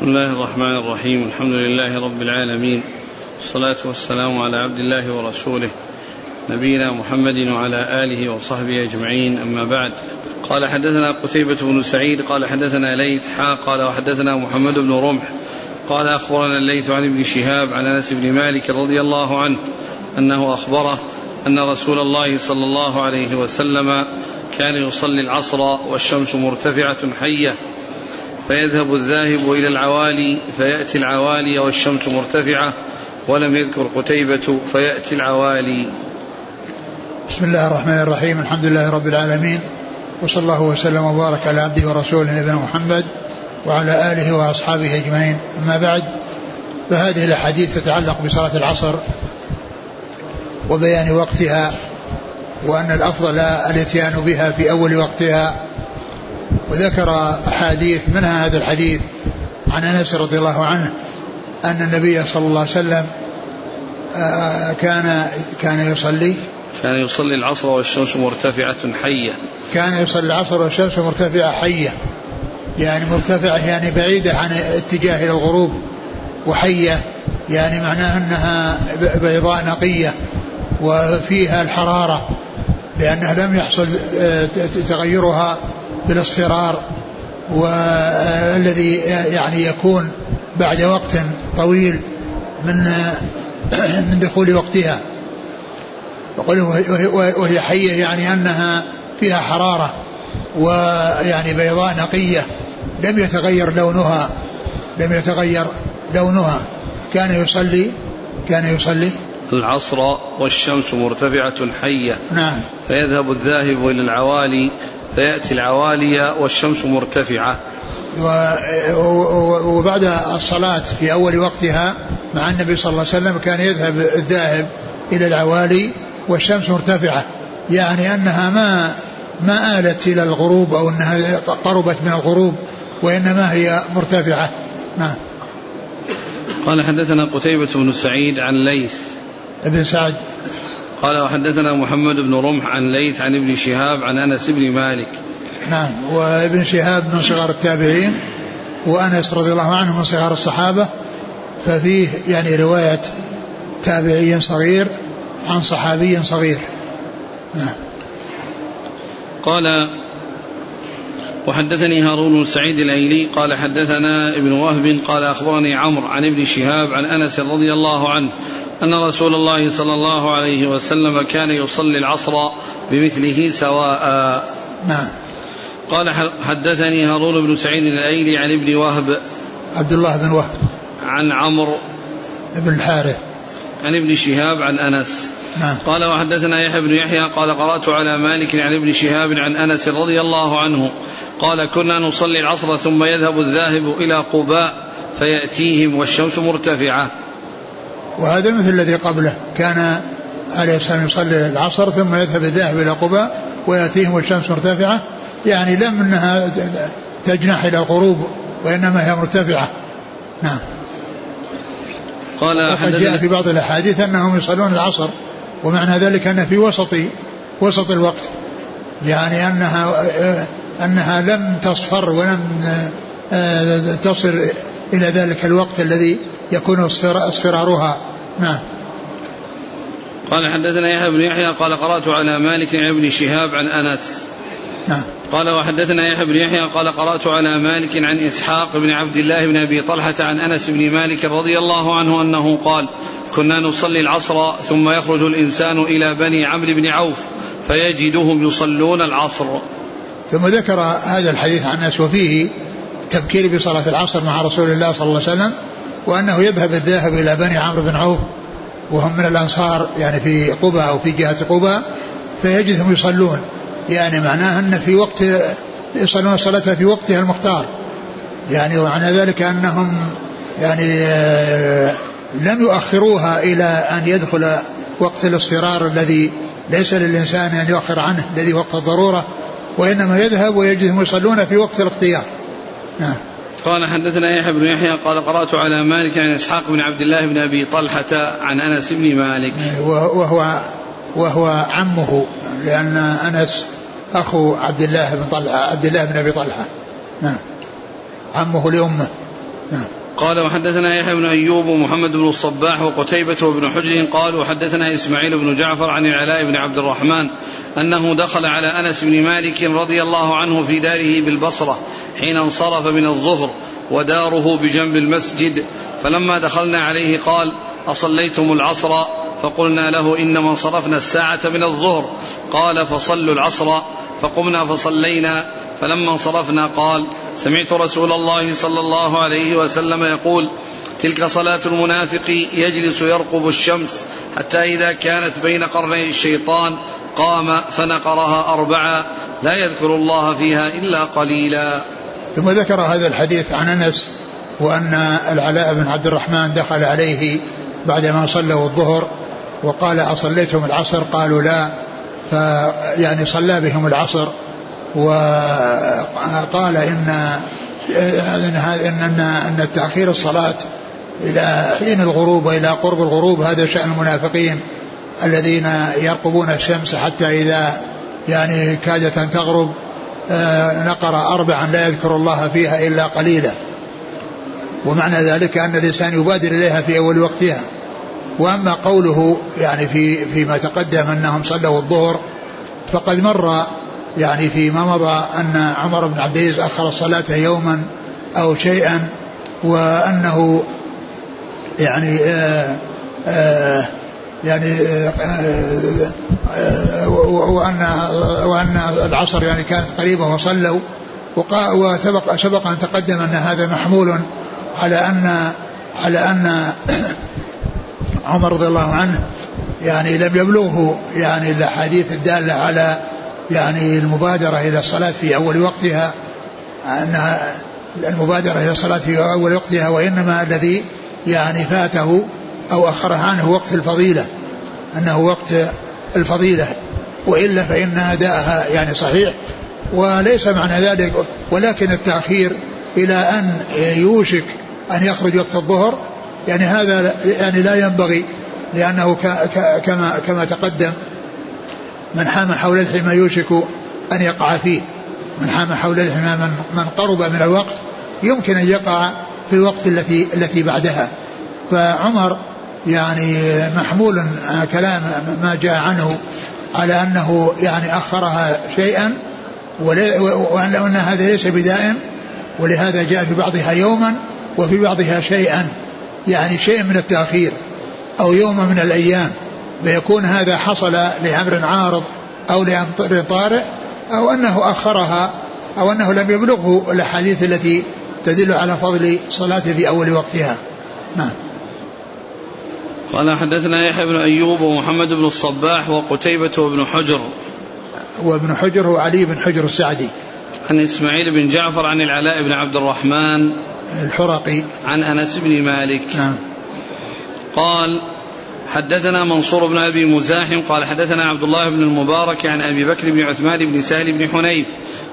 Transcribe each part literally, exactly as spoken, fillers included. بسم الله الرحمن الرحيم. الحمد لله رب العالمين، والصلاة والسلام على عبد الله ورسوله نبينا محمد وعلى آله وصحبه أجمعين، أما بعد. قال حدثنا قتيبة بن سعيد قال حدثنا ليث قال وحدثنا محمد بن رمح قال أخبرنا الليث عن ابن شهاب عن أنس بن مالك رضي الله عنه أنه أخبره أن رسول الله صلى الله عليه وسلم كان يصلي العصر والشمس مرتفعة حية، فيذهب الذاهب إلى العوالي فيأتي العوالي والشمس مرتفعة، ولم يذكر قتيبة فيأتي العوالي. بسم الله الرحمن الرحيم. الحمد لله رب العالمين، وصلى الله وسلم وبارك على عبده ورسوله نبينا محمد وعلى آله وأصحابه أجمعين، أما بعد. فهذه الأحاديث تتعلق بصلاة العصر وبيان وقتها، وأن الأفضل الاتيان بها في أول وقتها، وذكر أحاديث منها هذا الحديث عن أنس رضي الله عنه أن النبي صلى الله عليه وسلم كان كان يصلي كان يصلي العصر والشمس مرتفعة حية كان يصلي العصر والشمس مرتفعة حية، يعني مرتفعة يعني بعيدة عن اتجاه إلى الغروب، وحية يعني معناها أنها بيضاء نقية وفيها الحرارة، لأنها لم يحصل تغيرها بالاصفرار والذي يعني يكون بعد وقت طويل من من دخول وقتها. وقوله وهي حية يعني أنها فيها حرارة ويعني بيضاء نقية لم يتغير لونها لم يتغير لونها كان يصلي كان يصلي العصر والشمس مرتفعة حية، نعم، فيذهب الذاهب إلى العوالي فيأتي العوالي والشمس مرتفعة. وبعد الصلاة في أول وقتها مع النبي صلى الله عليه وسلم كان يذهب الذاهب إلى العوالي والشمس مرتفعة، يعني أنها ما ما آلت إلى الغروب أو أنها قربت من الغروب، وإنما هي مرتفعة. نعم. قال حدثنا قتيبة بن سعيد عن ليث ابن سعد قال وحدثنا محمد بن رمح عن ليث عن ابن شهاب عن أنس بن مالك. نعم، وابن شهاب من صغار التابعين، وأنس رضي الله عنه من صغار الصحابة، ففيه يعني رواية تابعي صغير عن صحابي صغير. نعم. قال وحدثني هارون بن سعيد الايلي قال حدثنا ابن وهب قال أخبرني عمرو عن ابن شهاب عن أنس رضي الله عنه أن رسول الله صلى الله عليه وسلم كان يصلي العصر بمثله سواء. نعم. قال حدثني هارون بن سعيد الايلي عن ابن وهب عبد الله بن وهب عن عمرو بن الحارث عن ابن شهاب عن أنس. نعم. قال وحدثنا يحيى بن يحيى قال قرأت على مالك عن ابن شهاب عن أنس رضي الله عنه قال كنا نصلي العصر ثم يذهب الذاهب إلى قباء فيأتيهم والشمس مرتفعة. وهذا مثل الذي قبله، كان عليه السلام يصلي العصر ثم يذهب الذاهب إلى قباء ويأتيهم والشمس مرتفعة، يعني لم أنها تجنح إلى الغروب وإنما هي مرتفعة. نعم. قال وقد جاء في بعض الأحاديث أنهم يصلون العصر، ومعنى ذلك أن في وسط وسط الوقت، يعني أنها أنها لم تصفر ولم تصل إلى ذلك الوقت الذي يكون اصفرارها. نعم. قال حدثنا يحيى بن يحيى قال قرأت على مالك عن ابن شهاب عن أنس. نعم. قال وحدثنا يحيى بن يحيى قال قرأت على مالك عن اسحاق بن عبد الله بن ابي طلحه عن انس بن مالك رضي الله عنه انه قال كنا نصلي العصر ثم يخرج الانسان الى بني عمرو بن عوف فيجدهم يصلون العصر. ثم ذكر هذا الحديث عن انس وفيه تبكير بصلاه العصر مع رسول الله صلى الله عليه وسلم، وانه يذهب الذاهب الى بني عمرو بن عوف وهم من الانصار، يعني في قباء او في جهه قباء، فيجدهم يصلون، يعني معناها أن في وقت يصلون صلاتها في وقتها المختار، يعني ومعنى ذلك أنهم يعني لم يؤخروها إلى أن يدخل وقت الاصفرار الذي ليس للإنسان أن يؤخر عنه، الذي وقت الضرورة، وإنما يذهب ويجدهم يصلون في وقت الاختيار. نعم. قال حدثنا يحيى بن يحيى قال قرأت على مالك عن اسحاق بن عبد الله بن أبي طلحة عن أنس بن مالك، وهو وهو عمه، لأن أنس أخو عبد الله بن طلحة عبد الله بن أبي طلحة. نعم، عمه لأمه. قال وحدثنا يحيى بن أيوب ومحمد بن الصباح وقتيبة وابن حجر قال وحدثنا إسماعيل بن جعفر عن العلاء بن عبد الرحمن أنه دخل على أنس بن مالك رضي الله عنه في داره بالبصرة حين انصرف من الظهر وداره بجنب المسجد, فلما دخلنا عليه قال أصليتم العصر؟ فقلنا له إنما انصرفنا الساعة من الظهر. قال فصلوا العصر, فقمنا فصلينا, فلما انصرفنا قال سمعت رسول الله صلى الله عليه وسلم يقول تلك صلاة المنافق يجلس يرقب الشمس حتى إذا كانت بين قرني الشيطان قام فنقرها أربعا لا يذكر الله فيها إلا قليلا. ثم ذكر هذا الحديث عن أنس وأن العلاء بن عبد الرحمن دخل عليه بعدما صلوا الظهر وقال أصليتم العصر؟ قالوا لا, فيعني صلى بهم العصر وقال إن, إن, إن, إن التأخير الصلاة إلى حين الغروب وإلى قرب الغروب هذا شأن المنافقين الذين يرقبون الشمس حتى إذا يعني كادت أن تغرب نقر أربعا لا يذكر الله فيها إلا قليلا, ومعنى ذلك أن الإنسان يبادر إليها في أول وقتها. وأما قوله يعني في فيما تقدم أنهم صلوا الظهر فقد مر يعني فيما مضى أن عمر بن عبد العزيز أخر الصلاة يوما أو شيئا, وأنه يعني آآ آآ يعني آآ آآ وأن وأن العصر يعني كانت قريبة وصلوا, وسبق سبق أن تقدم أن هذا محمول على أن على أن عمر رضي الله عنه يعني لم يبلغه يعني الأحاديث الدالة على يعني المبادرة إلى الصلاة في أول وقتها, أنها المبادرة إلى الصلاة في أول وقتها, وإنما الذي يعني فاته أو أخره عنه وقت الفضيلة أنه وقت الفضيلة, وإلا فإن أداءها يعني صحيح وليس معنى ذلك, ولكن التأخير إلى أن يوشك أن يخرج وقت الظهر يعني هذا يعني لا ينبغي, لأنه كما كما تقدم من حام حول الحمى يوشك أن يقع فيه, من حام حول الحمى من, من قرب من الوقت يمكن أن يقع في الوقت التي التي بعدها. فعمر يعني محمول كلام ما جاء عنه على أنه يعني أخرها شيئا وأن هذا ليس بدائم, ولهذا جاء في بعضها يوما وفي بعضها شيئا, يعني شيء من التأخير أو يوم من الأيام, ليكون هذا حصل لأمر عارض أو لأمر طارئ, أو أنه أخرها أو أنه لم يبلغه الأحاديث التي تدل على فضل صلاته في أول وقتها. نعم. قال حدثنا يحيى بن أيوب ومحمد بن الصباح وقتيبة وابن حجر وابن حجر وعلي بن حجر السعدي عن إسماعيل بن جعفر عن العلاء بن عبد الرحمن الحرقي عن أنس بن مالك. نعم. قال حدثنا منصور بن أبي مزاحم قال حدثنا عبد الله بن المبارك عن أبي بكر بن عثمان بن سهل بن حنيف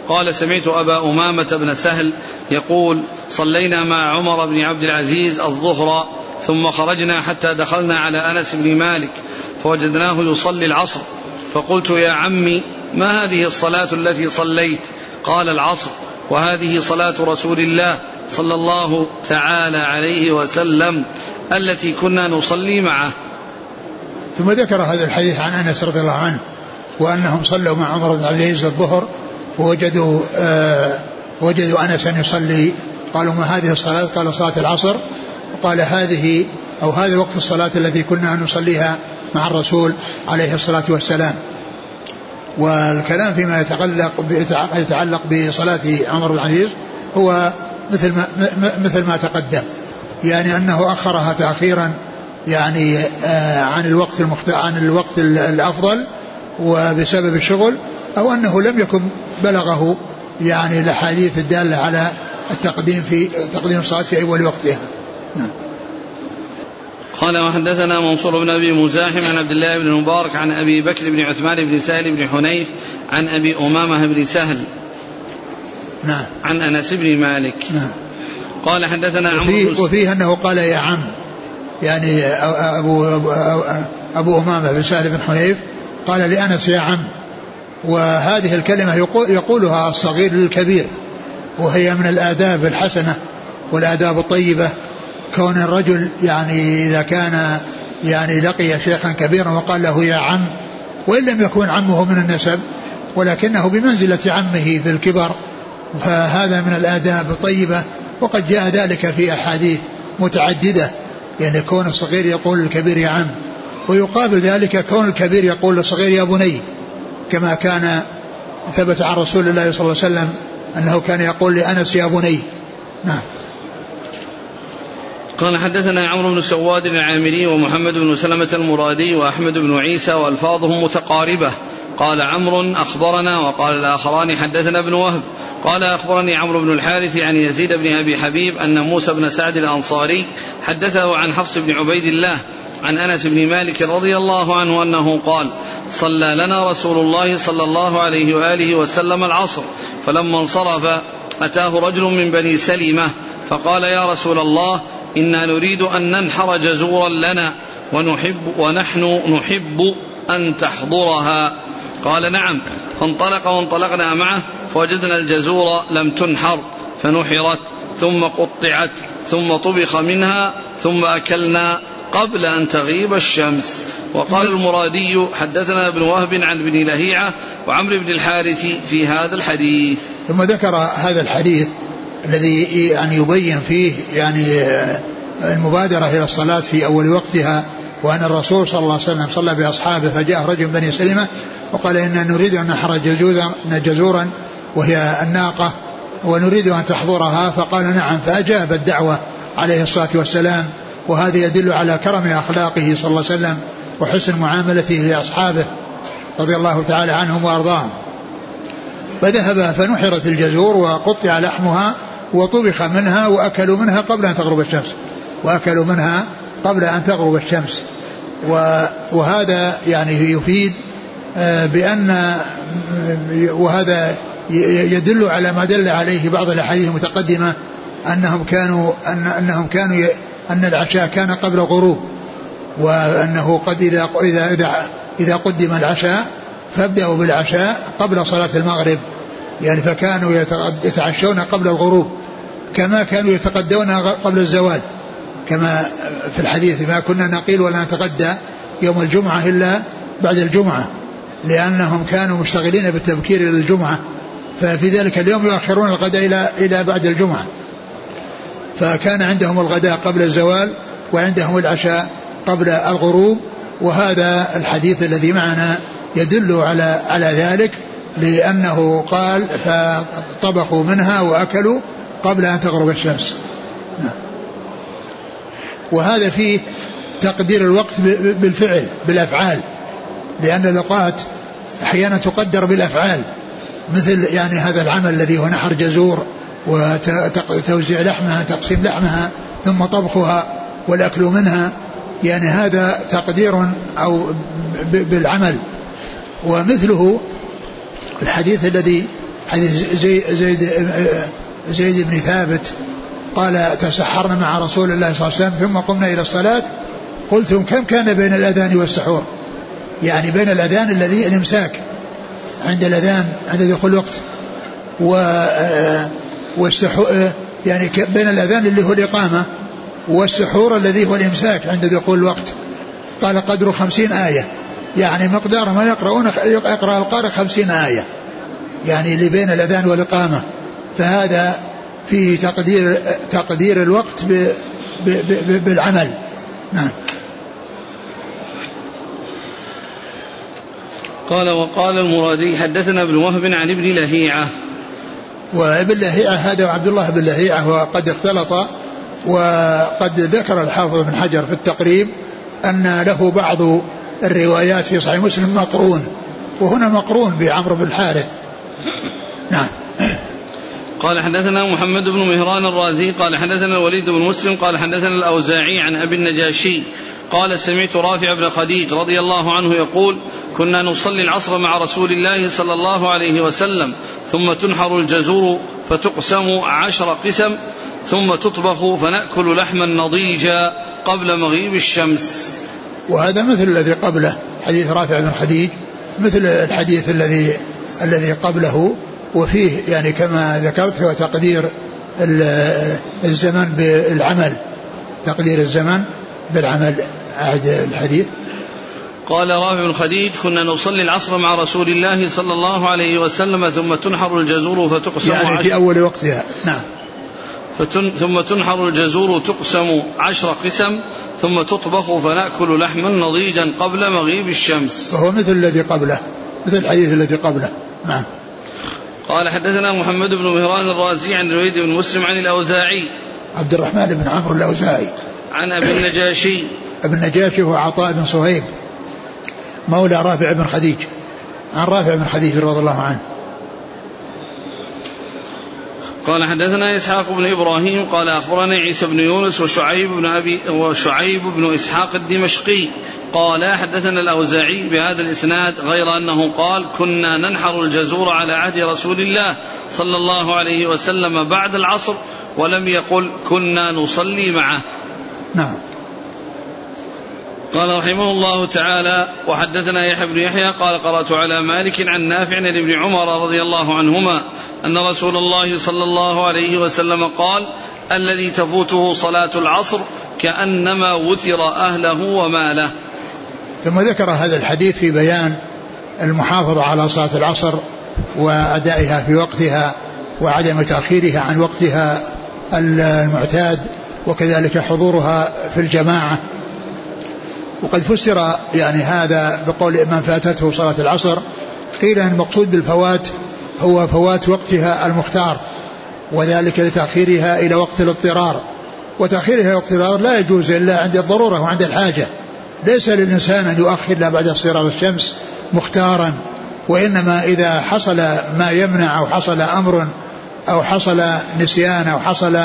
قال سمعت أبا أمامة بن سهل يقول صلينا مع عمر بن عبد العزيز الظهر ثم خرجنا حتى دخلنا على أنس بن مالك فوجدناه يصلي العصر, فقلت يا عمي ما هذه الصلاة التي صليت؟ قال العصر, وهذه صلاة رسول الله صلى الله تعالى عليه وسلم التي كنا نصلي معه. ثم ذكر هذا الحديث عن أنس رضي الله عنه وأنهم صلوا مع عمر بن عبد العزيز الظهر ووجدوا آه وجدوا أنس أن يصلي, قالوا ما هذه الصلاة؟ قال صلاة العصر, وقال هذه أو هذا وقت الصلاة التي كنا نصليها مع الرسول عليه الصلاة والسلام. والكلام فيما يتعلق يتعلق بصلاة عمر بن عبد العزيز هو مثل ما مثل ما تقدم, يعني أنه أخرها تأخيرا يعني آه عن الوقت المخت... عن الوقت الأفضل وبسبب الشغل, أو أنه لم يكن بلغه يعني الأحاديث الدالة على التقديم في تقديم الصلاة في أول وقتها. قال وحدثنا منصور بن أبي مزاحم عن عبد الله بن المبارك عن أبي بكر بن عثمان بن سالم بن حنيف عن أبي أمامة بن سهل. نعم. عن أنس بن مالك. نعم. قال حدثنا عمرو وفيه أنه قال يا عم, يعني أبو, أبو, أبو أمامة بن سهل بن حنيف قال لأنس يا عم, وهذه الكلمة يقولها الصغير للكبير وهي من الآداب الحسنة والآداب الطيبة, كون الرجل يعني إذا كان يعني لقي شيخا كبيرا وقال له يا عم, وإن لم يكن عمه من النسب ولكنه بمنزلة عمه في الكبر, فهذا من الآداب الطيبة. وقد جاء ذلك في أحاديث متعددة, يعني كون الصغير يقول للكبير يا عم, ويقابل ذلك كون الكبير يقول للصغير يا بني, كما كان ثبت عن رسول الله صلى الله عليه وسلم أنه كان يقول لأنس يا بني. نعم. قال حدثنا عمرو بن سواد العامري ومحمد بن سلمة المرادي وأحمد بن عيسى وألفاظهم متقاربة. قال عمرو أخبرنا, وقال الآخران حدثنا ابن وهب قال أخبرني عمرو بن الحارث عن يزيد بن أبي حبيب أن موسى بن سعد الأنصاري حدثه عن حفص بن عبيد الله عن أنس بن مالك رضي الله عنه أنه قال صلى لنا رسول الله صلى الله عليه وآله وسلم العصر, فلما انصرف أتاه رجل من بني سلمة فقال يا رسول الله إنا نريد أن ننحر جزورا لنا ونحب ونحن نحب أن تحضرها. قال نعم, فانطلق وانطلقنا معه فوجدنا الجزور لم تنحر فنحرت ثم قطعت ثم طبخ منها ثم أكلنا قبل أن تغيب الشمس. وقال المرادي حدثنا ابن وهب عن ابن لهيعة وعمرو بن الحارث في هذا الحديث. ثم ذكر هذا الحديث الذي يعني يبين فيه يعني المبادرة إلى الصلاة في أول وقتها, وأن الرسول صلى الله عليه وسلم صلى بأصحابه فجاء رجل بني سلمة وقال إننا نريد أن نحرج جزورا وهي الناقة ونريد أن تحضرها, فقال نعم, فأجاب الدعوة عليه الصلاة والسلام. وهذا يدل على كرم أخلاقه صلى الله عليه وسلم وحسن معاملته لأصحابه رضي الله تعالى عنهم وأرضاهم. فذهب فنحرت الجزور وقطع لحمها وطبخ منها وأكلوا منها قبل أن تغرب الشمس وأكلوا منها قبل أن تغرب الشمس. وهذا يعني يفيد بأن, وهذا يدل على ما دل عليه بعض الأحاديث المتقدمة أنهم كانوا أن أنهم كانوا أن العشاء كان قبل الغروب, وأنه قد إذا إذا إذا قدم العشاء فابدأوا بالعشاء قبل صلاة المغرب, يعني فكانوا يتعشون قبل الغروب كما كانوا يتقدون قبل الزوال, كما في الحديث ما كنا نقيل ولا نتقدى يوم الجمعة إلا بعد الجمعة, لأنهم كانوا مشتغلين بالتبكير إلى الجمعة, ففي ذلك اليوم يؤخرون الغداء إلى إلى بعد الجمعة, فكان عندهم الغداء قبل الزوال وعندهم العشاء قبل الغروب. وهذا الحديث الذي معنا يدل على على ذلك, لأنه قال فطبخوا منها وأكلوا قبل أن تغرب الشمس. وهذا فيه تقدير الوقت بالفعل بالأفعال, لأن الأوقات أحيانا تقدر بالأفعال, مثل يعني هذا العمل الذي هو نحر جزور وتوزيع لحمها تقسيم لحمها ثم طبخها والأكل منها, يعني هذا تقدير أو بالعمل. ومثله الحديث الذي حديث زيد, زيد, زيد بن ثابت قال تسحرنا مع رسول الله صلى الله عليه وسلم ثم قمنا إلى الصلاة, قلتم كم كان بين الأذان والسحور, يعني بين الأذان الذي الإمساك عند الأذان عند دخول الوقت و والسحور, يعني بين الأذان اللي هو الإقامة والسحور الذي هو الإمساك عند دخول الوقت. قال قدر خمسين آية, يعني مقدار ما يقرؤون يقرأ القارئ خمسين آية, يعني اللي بين الأذان والإقامة. فهذا فيه تقدير تقدير الوقت ب ب ب بالعمل. نعم. قال وقال المرادي حدثنا ابن وهب عن ابن لهيعة, وابن لهيعة هذا عبد الله بن لهيعة وقد اختلط, وقد ذكر الحافظ بن حجر في التقريب أن له بعض الروايات في صحيح مسلم مقرون, وهنا مقرون بعمرو بن الحارث. نعم. قال حدثنا محمد بن مهران الرازي قال حدثنا الوليد بن مسلم قال حدثنا الأوزاعي عن أبي النجاشي قال سمعت رافع بن خديج رضي الله عنه يقول كنا نصلي العصر مع رسول الله صلى الله عليه وسلم ثم تنحر الجزور فتقسم عشر قسم ثم تطبخ فنأكل لحما نضيجا قبل مغيب الشمس. وهذا مثل الذي قبله حديث رافع بن خديج, مثل الحديث الذي الذي قبله, وفيه يعني كما ذكرت هو تقدير الزمن بالعمل، تقدير الزمن بالعمل. أعد الحديث. قال رافع بن خديج: كنا نصلي العصر مع رسول الله صلى الله عليه وسلم ثم تنحر الجزور فتقسم يعني في أول وقتها. نعم. فتن ثم تنحر الجزور تقسم عشر قسم ثم تطبخ فنأكل لحما نضيجا قبل مغيب الشمس. فهو مثل الذي قبله، مثل الحديث الذي قبله. نعم. قال: حدثنا محمد بن مهران الرازي عن رويد بن مسلم عن الأوزاعي عبد الرحمن بن عمرو الأوزاعي عن أبي النجاشي. أبي النجاشي هو عطاء بن صهيب مولى رافع بن خديج، عن رافع بن خديج رضي الله عنه. قال: حدثنا اسحاق بن ابراهيم قال اخبرنا عيسى بن يونس وشعيب بن ابي وشعيب بن اسحاق الدمشقي قال حدثنا الاوزاعي بهذا الاسناد، غير انه قال: كنا ننحر الجزور على عهد رسول الله صلى الله عليه وسلم بعد العصر، ولم يقل كنا نصلي معه. نعم. قال رحمه الله تعالى: وحدثنا يحيى بن يحيى قال قرأت على مالك عن نافع عن ابن عمر رضي الله عنهما أن رسول الله صلى الله عليه وسلم قال: الذي تفوته صلاة العصر كأنما وتر أهله وماله. ثم ذكر هذا الحديث في بيان المحافظة على صلاة العصر وأدائها في وقتها وعدم تأخيرها عن وقتها المعتاد، وكذلك حضورها في الجماعة. وقد فسر يعني هذا بقول من فاتته صلاة العصر، قيل أن المقصود بالفوات هو فوات وقتها المختار، وذلك لتأخيرها إلى وقت الاضطرار، وتأخيرها وقت الاضطرار لا يجوز إلا عند الضرورة وعند الحاجة. ليس للإنسان أن يؤخر لا بعد اصفرار الشمس مختارا، وإنما إذا حصل ما يمنع أو حصل أمر أو حصل نسيان أو حصل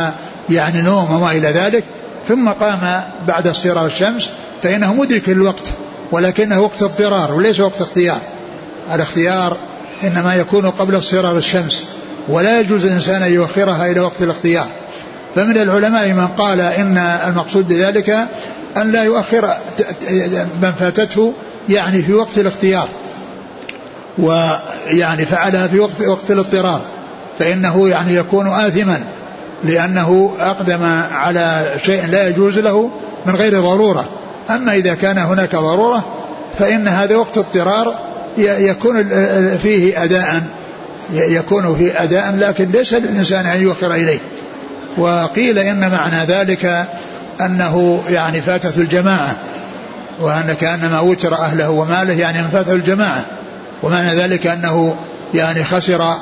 يعني نوم وما إلى ذلك، ثم قام بعد اصفرار الشمس، فإنه مدرك الوقت، ولكنه وقت اضطرار وليس وقت اختيار. الاختيار إنما يكون قبل اصفرار الشمس، ولا يجوز الإنسان أن يؤخرها إلى وقت الاختيار. فمن العلماء من قال إن المقصود بذلك أن لا يؤخر من فاتته يعني في وقت الاختيار، ويعني فعلها في وقت وقت الاضطرار، فإنه يعني يكون آثما، لأنه أقدم على شيء لا يجوز له من غير ضرورة. أما إذا كان هناك ضرورة فإن هذا وقت اضطرار يكون فيه أداء يكون فيه أداء لكن ليس للإنسان أن يؤخر إليه. وقيل إن معنى ذلك أنه يعني فاتت الجماعة، وأن كأنما وتر أهله وماله يعني أن فاتت الجماعة، ومعنى ذلك أنه يعني خسر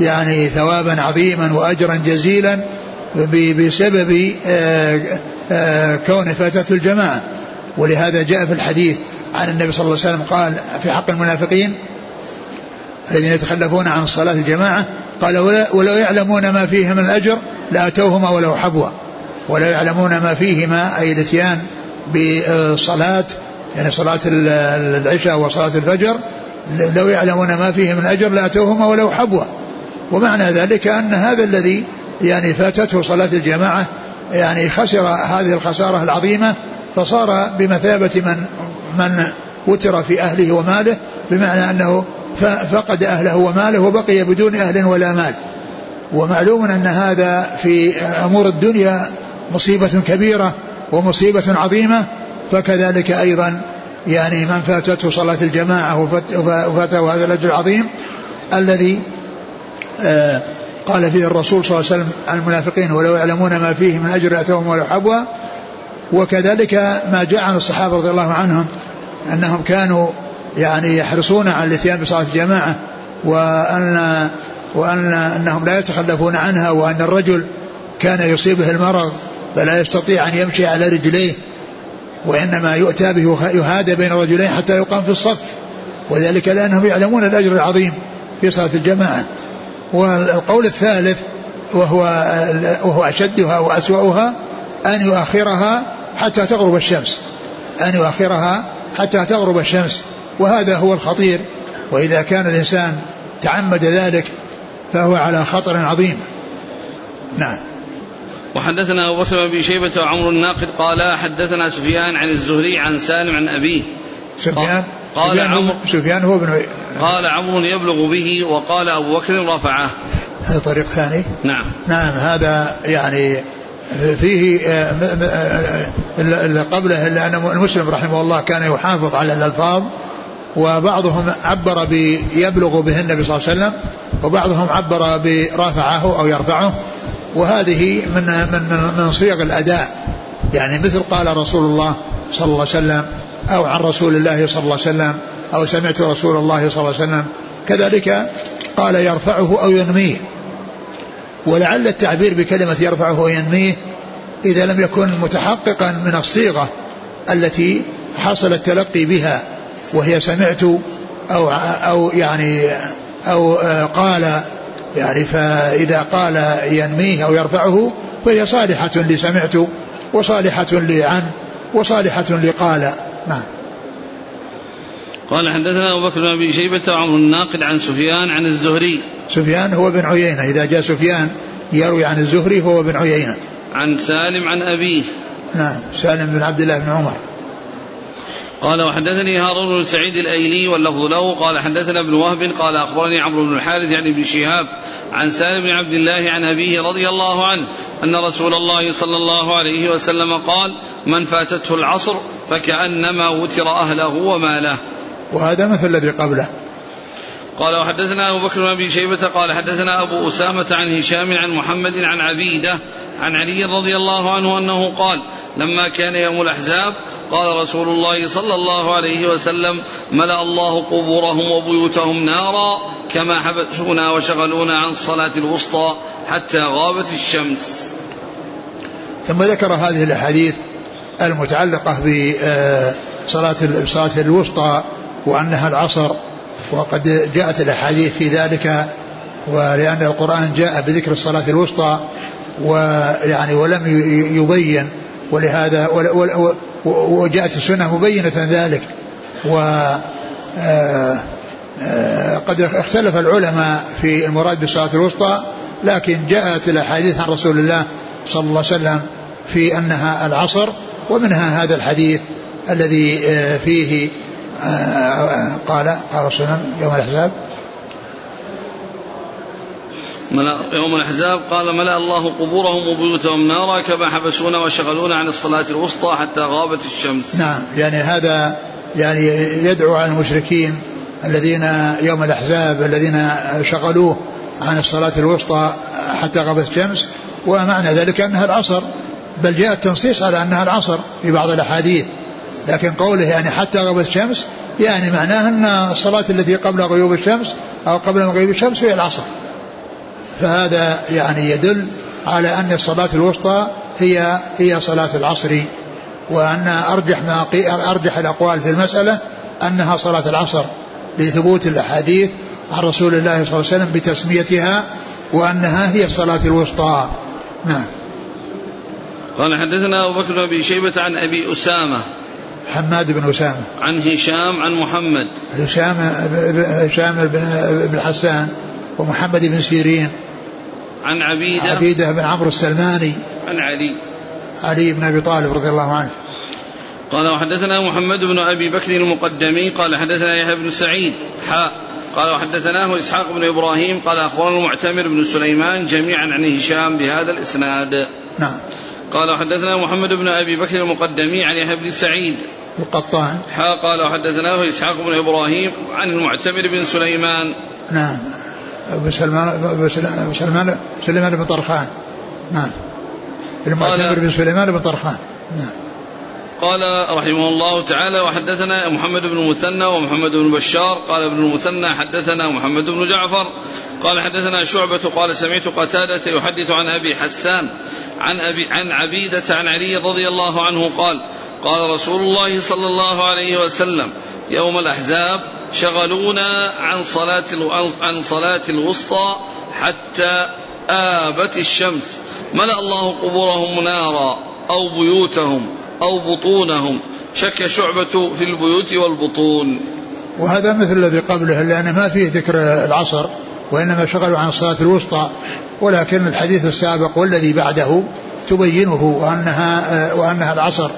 يعني ثوابا عظيما وأجرا جزيلا بسبب كون فاتت الجماعة. ولهذا جاء في الحديث عن النبي صلى الله عليه وسلم قال في حق المنافقين الذين يتخلفون عن صلاة الجماعة، قال: ولو يعلمون ما فيها من الأجر لأتوهما ولو حبوا. ولو يعلمون ما فيهما أي الاتيان بالصلاة، يعني صلاة العشاء وصلاة الفجر، لو يعلمون ما فيه من الأجر لأتوهما ولو حبوا. ومعنى ذلك أن هذا الذي يعني فاتته صلاة الجماعة يعني خسر هذه الخسارة العظيمة، فصار بمثابة من من وتر في أهله وماله، بمعنى أنه فقد أهله وماله وبقي بدون أهل ولا مال. ومعلوم أن هذا في أمور الدنيا مصيبة كبيرة ومصيبة عظيمة. فكذلك أيضا يعني من فاتته صلاة الجماعة وفاته هذا الأجر العظيم الذي قال فيه الرسول صلى الله عليه وسلم عن المنافقين: ولو يعلمون ما فيه من أجر لأتوهم ولو حبوا. وكذلك ما جاء عن الصحابة رضي الله عنهم أنهم كانوا يعني يحرصون على الاتيان بصلاة الجماعة، وأن وأن أنهم لا يتخلفون عنها، وأن الرجل كان يصيبه المرض فلا يستطيع أن يمشي على رجليه، وإنما يؤتى به يهادى بين رجلين حتى يقام في الصف، وذلك لأنهم يعلمون الأجر العظيم في صلاة الجماعة. والقول الثالث وهو وهو أشدها وأسوأها أن يؤخرها حتى تغرب الشمس، أن يؤخرها حتى تغرب الشمس، وهذا هو الخطير. وإذا كان الإنسان تعمد ذلك فهو على خطر عظيم. نعم. وحدثنا أبو بكر بن أبي شيبة وعمر الناقد قال حدثنا سفيان عن الزهري عن سالم عن أبيه. سفيان قال عمرو قال عمرو يبلغ به، وقال أبو بكر رفعه. طريق ثاني. نعم نعم هذا يعني فيه قبله، إلا أن المسلم رحمه الله كان يحافظ على الألفاظ، وبعضهم عبر بيبلغ به النبي صلى الله عليه وسلم، وبعضهم عبر برافعه أو يرفعه، وهذه من من من صيغ الأداء، يعني مثل قال رسول الله صلى الله عليه وسلم، أو عن رسول الله صلى الله عليه وسلم، أو سمعت رسول الله صلى الله عليه وسلم. كذلك قال يرفعه أو ينميه، ولعل التعبير بكلمة يرفعه أو ينميه إذا لم يكن متحققا من الصيغة التي حصل التلقي بها، وهي سمعت أو أو يعني أو قال، يعني فإذا قال ينميه أو يرفعه فهي صالحة لسمعت، وصالحة لعن، وصالحة لقال. نعم. قال حدثنا أبو بكر بن أبي شيبة وعمر الناقد عن سفيان عن الزهري. سفيان هو بن عيينة، إذا جاء سفيان يروي عن الزهري هو بن عيينة. عن سالم عن أبيه. نعم سالم بن عبد الله بن عمر. قال وحدثني هارون بن سعيد الايلي واللفظ له قال حدثنا ابن وهب قال اخبرني عمرو بن الحارث يعني ابن شهاب عن سالم بن عبد الله عن ابيه رضي الله عنه ان رسول الله صلى الله عليه وسلم قال من فاتته العصر فكأنما وتر اهله وماله. وهذا مثل الذي قبله. قال وحدثنا أبو بكر بن أبي شيبة قال حدثنا أبو أسامة عن هشام عن محمد عن عبيدة عن علي رضي الله عنه أنه قال لما كان يوم الأحزاب قال رسول الله صلى الله عليه وسلم ملأ الله قبورهم وبيوتهم نارا كما حبسونا وشغلونا عن الصلاة الوسطى حتى غابت الشمس. ثم ذكر هذه الأحاديث المتعلقة بصلاة الوسطى وأنها العصر، وقد جاءت الأحاديث في ذلك، ولأن القرآن جاء بذكر الصلاة الوسطى ويعني ولم يبين، ولهذا وجاءت السنة مبينة ذلك. وقد اختلف العلماء في المراد بالصلاة الوسطى، لكن جاءت الأحاديث عن رسول الله صلى الله عليه وسلم في أنها العصر، ومنها هذا الحديث الذي فيه قال قال رسولنا يوم الأحزاب يوم الأحزاب قال ملأ الله قبورهم وبيوتهم نارا كما حبسونا وشغلونا عن الصلاة الوسطى حتى غابت الشمس. نعم يعني هذا يعني يدعو عن المشركين الذين يوم الأحزاب الذين شغلوه عن الصلاة الوسطى حتى غابت الشمس، ومعنى ذلك أنها العصر، بل جاء التنصيص على أنها العصر في بعض الأحاديث، لكن قوله يعني حتى غابت الشمس يعني معناه أن الصلاة التي قبل غيوب الشمس أو قبل غيوب الشمس هي العصر، فهذا يعني يدل على أن الصلاة الوسطى هي هي صلاة العصر، وأن أرجح ما أرجح الأقوال في المسألة أنها صلاة العصر لثبوت الأحاديث عن رسول الله صلى الله عليه وسلم بتسميتها وأنها هي الصلاة الوسطى. نعم. قال حدثنا أبو بكر بن أبي شيبة عن أبي أسامة محمد بن أسامة عن هشام عن محمد. هشام هشام بن حسان ومحمد بن سيرين عن عبيدة عبيدة بن عمرو السلماني عن علي علي بن أبي طالب رضي الله عنه. قال وحدثنا محمد بن أبي بكر المقدمي قال حدثنا يحيى بن سعيد حاء قال وحدثناه اسحاق بن ابراهيم قال اخبرنا المعتمر بن سليمان جميعا عن هشام بهذا الإسناد. نعم. قال حدثنا محمد بن أبي بكر المقدمي عن يحيى بن سعيد القطان قال حدثناه اسحاق بن ابراهيم عن المعتمر بن سليمان. نعم سليمان سليمان سليمان بن طرخان. نعم المعتمر بن سليمان بن طرخان. نعم. قال رحمه الله تعالى وحدثنا محمد بن المثنى ومحمد بن بشار قال ابن المثنى حدثنا محمد بن جعفر قال حدثنا شعبة قال سمعت قتادة يحدث عن أبي حسان عن, أبي عن عبيدة عن علي رضي الله عنه قال قال رسول الله صلى الله عليه وسلم يوم الأحزاب شغلونا عن صلاة, عن صلاة الوسطى حتى آبت الشمس ملأ الله قبورهم نارا أو بيوتهم أو بطونهم شك شعبة في البيوت والبطون. وهذا مثل الذي قبله، لأن ما فيه ذكر العصر وإنما شغلوا عن الصلاة الوسطى، ولكن الحديث السابق والذي بعده تبينه وأنها, وأنها العصر،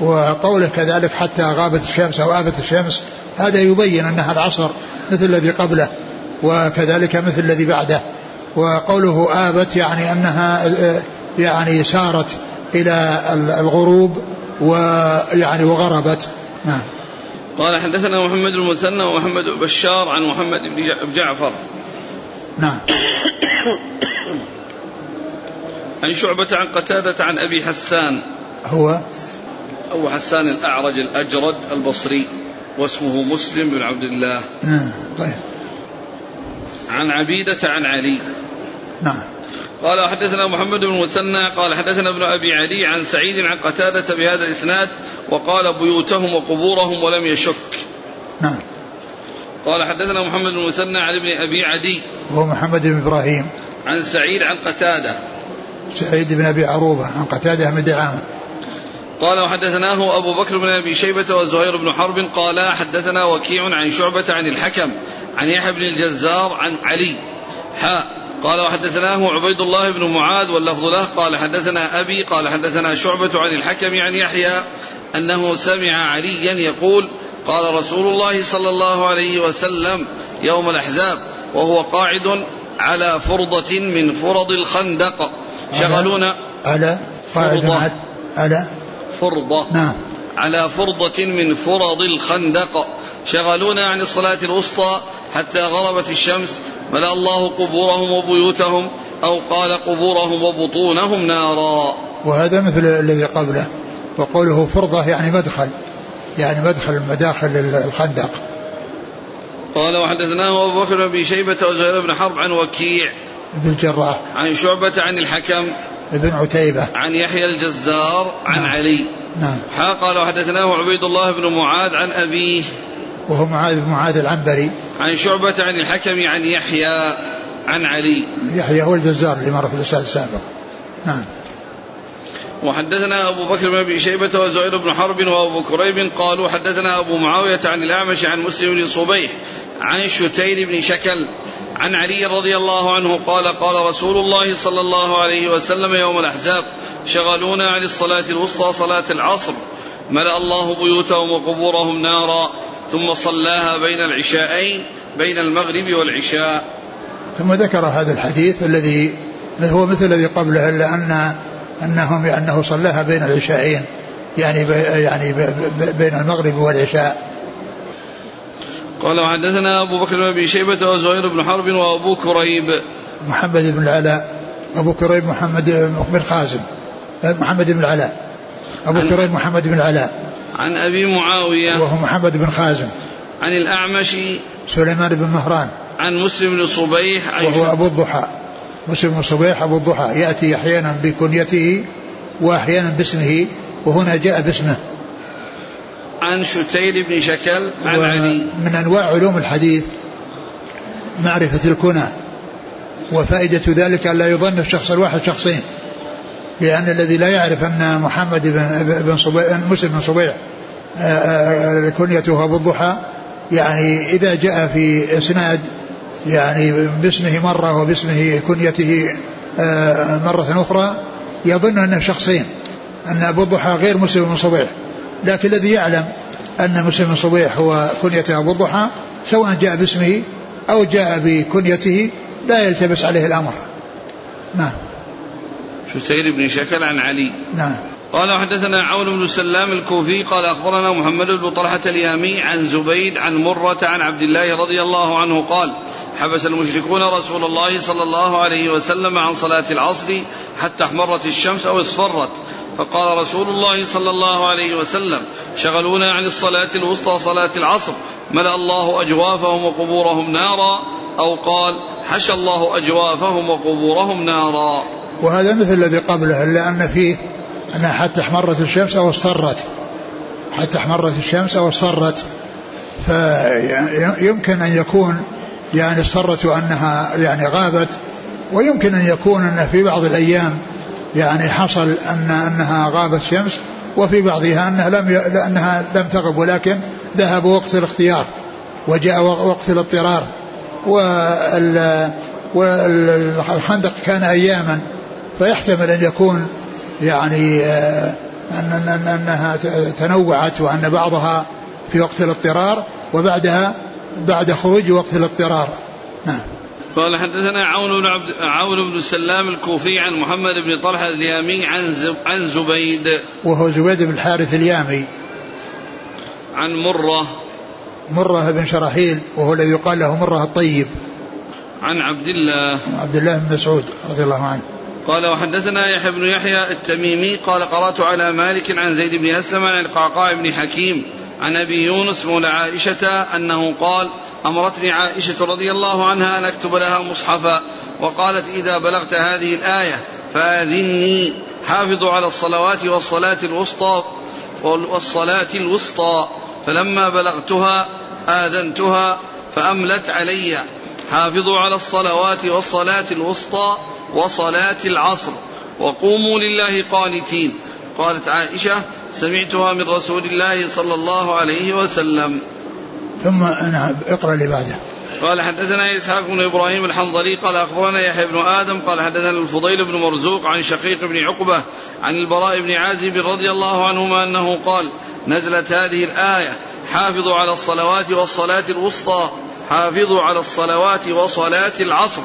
وقوله كذلك حتى غابت الشمس أو آبت الشمس هذا يبين أنها العصر مثل الذي قبله، وكذلك مثل الذي بعده. وقوله آبت يعني أنها يعني سارت إلى الغروب ويعني وغربت. نعم. قال حدثنا محمد المثنى ومحمد بشار عن محمد بن جعفر نعم عن شعبة عن قتادة عن أبي حسان هو أبو حسان الأعرج الأجرد البصري واسمه مسلم بن عبد الله نعم طيب عن عبيدة عن علي نعم قال حدثنا محمد بن مثنى قال حدثنا ابن أبي علي عن سعيد عن قتادة بهذا الإسناد وقال بيوتهم وقبورهم ولم يشك نعم قال حدثنا محمد بن مثنى عن ابن أبي عدي وهو محمد بن إبراهيم عن سعيد عن قتادة سعيد بن أبي عروبة عن قتادة بن دعامة قال وحدثناه أبو بكر بن أبي شيبة وزهير بن حرب قال حدثنا وكيع عن شعبة عن الحكم عن يحيى بن الجزار عن علي ح قال وحدثناه عبيد الله بن معاذ واللفظ له قال حدثنا أبي قال حدثنا شعبة عن الحكم عن يحيى أنه سمع عليا يقول قال رسول الله صلى الله عليه وسلم يوم الأحزاب وهو قاعد على فرضة من فرض الخندق شغلونا على فرضة على فرضة نعم على فرضة من فرض الخندق شغلونا عن الصلاة الوسطى حتى غربت الشمس ملأ الله قبورهم وبيوتهم أو قال قبورهم وبطونهم نارا. وهذا مثل الذي قبله. وقوله فرضة يعني مدخل يعني مدخل مداخل الخندق. قال وحدثناه أبو بكر بن شيبة وزهير بن حرب عن وكيع بن الجراح عن شعبة عن الحكم ابن عتيبة عن يحيى الجزار عن نعم. علي نعم قال وحدثناه عبيد الله بن معاذ عن أبيه وهو معاذ بن معاذ العنبري عن شعبة عن الحكم عن يحيى عن علي يحيى هو الجزار اللي مر في الأسال السابق نعم وحدثنا أبو بكر بن أبي شيبة وزهير بن حرب وأبو كريب قالوا حدثنا أبو معاوية عن الأعمش عن مسلم بن صبيه عن شتير بن شكل عن علي رضي الله عنه قال قال رسول الله صلى الله عليه وسلم يوم الأحزاب شغلونا عن الصلاة الوسطى صلاة العصر ملأ الله بيوتهم وقبورهم نارا ثم صلاها بين العشاءين بين المغرب والعشاء. ثم ذكر هذا الحديث الذي هو مثل الذي قبله إلا أن أنهم أنه صلاها بين العشاءين يعني يعني بين المغرب والعشاء. قال وحدثنا أبو بكر بن أبي شيبة وزهير بن حرب وأبو كريب محمد بن العلاء أبو كريب محمد بن خازم محمد بن العلاء أبو كريب محمد بن العلاء عن أبي معاوية وهو محمد بن خازم عن الأعمش سليمان بن مهران عن مسلم بن صبيح وهو أبو الضحى مسلم بن صبيح أبو الضحى يأتي أحيانا بكنيته وأحيانا باسمه وهنا جاء باسمه عن شتير بن شكل عن علي. من أنواع علوم الحديث معرفة الكنى وفائدة ذلك أن لا يظن الشخص الواحد شخصين لأن الذي لا يعرف أن محمد بن صبيح مسلم بن صبيح كنيته أبو الضحى يعني إذا جاء في إسناد يعني باسمه مرة وباسمه كنيته مرة أخرى يظن أنه شخصين أن أبو الضحى غير مسلم بن صبيح لكن الذي يعلم أن مسلم بن صبيح هو كنيته أبو الضحى سواء جاء باسمه أو جاء بكنيته لا يلتبس عليه الأمر. نعم. شتير بن شكل عن علي. نعم. قال حدثنا عون بن سلام الكوفي قال أخبرنا محمد بن طلحة اليامي عن زبيد عن مرة عن عبد الله رضي الله عنه قال حبس المشركون رسول الله صلى الله عليه وسلم عن صلاة العصر حتى احمرت الشمس أو اصفرت فقال رسول الله صلى الله عليه وسلم شغلونا عن الصلاة الوسطى صلاة العصر ملأ الله أجوافهم وقبورهم نارا أو قال حشى الله أجوافهم وقبورهم نارا. وهذا مثل الذي قبله إلا أن فيه أن حتى احمرت الشمس أو اصفرت حتى احمرت الشمس أو اصفرت فيمكن أن يكون يعني اصفرت وأنها يعني غابت ويمكن أن يكون أن في بعض الأيام يعني حصل أن أنها غابت شمس وفي بعضها أنها لم لأنها لم تغب ولكن ذهب وقت الاختيار وجاء وقت الاضطرار والخندق كان أياما فيحتمل أن يكون يعني أن أنها تنوعت وأن بعضها في وقت الاضطرار وبعدها بعد خروج وقت الاضطرار. نعم. قال حدثنا عون بن عبد عون بن سلام الكوفي عن محمد بن طلحه اليامي عن عن زبيد وهو زبيد بن الحارث اليامي عن مره مره بن شرحيل وهو الذي يقال له مره الطيب عن عبد الله عبد الله بن مسعود رضي الله عنه قال وحدثنا يحيى بن يحيى التميمي قال قرأت على مالك عن زيد بن أسلم عن القعقاع بن حكيم عن أبي يونس مولى عائشة أنه قال أمرتني عائشة رضي الله عنها أن أكتب لها مصحفا وقالت إذا بلغت هذه الآية فأذني حافظوا على الصلوات والصلاة الوسطى والصلاة الوسطى فلما بلغتها آذنتها فأملت علي حافظوا على الصلوات والصلاة الوسطى وصلاة العصر وقوموا لله قانتين. قالت عائشة سمعتها من رسول الله صلى الله عليه وسلم. ثم أنا اقرأ لبعده. قال حدثنا اسحاق بن ابراهيم الحنظلي قال اخبرنا يحيى بن ادم قال حدثنا الفضيل بن مرزوق عن شقيق بن عقبة عن البراء بن عازب رضي الله عنهما انه قال نزلت هذه الآية حافظوا على الصلوات والصلاة الوسطى حافظوا على الصلوات وصلاة العصر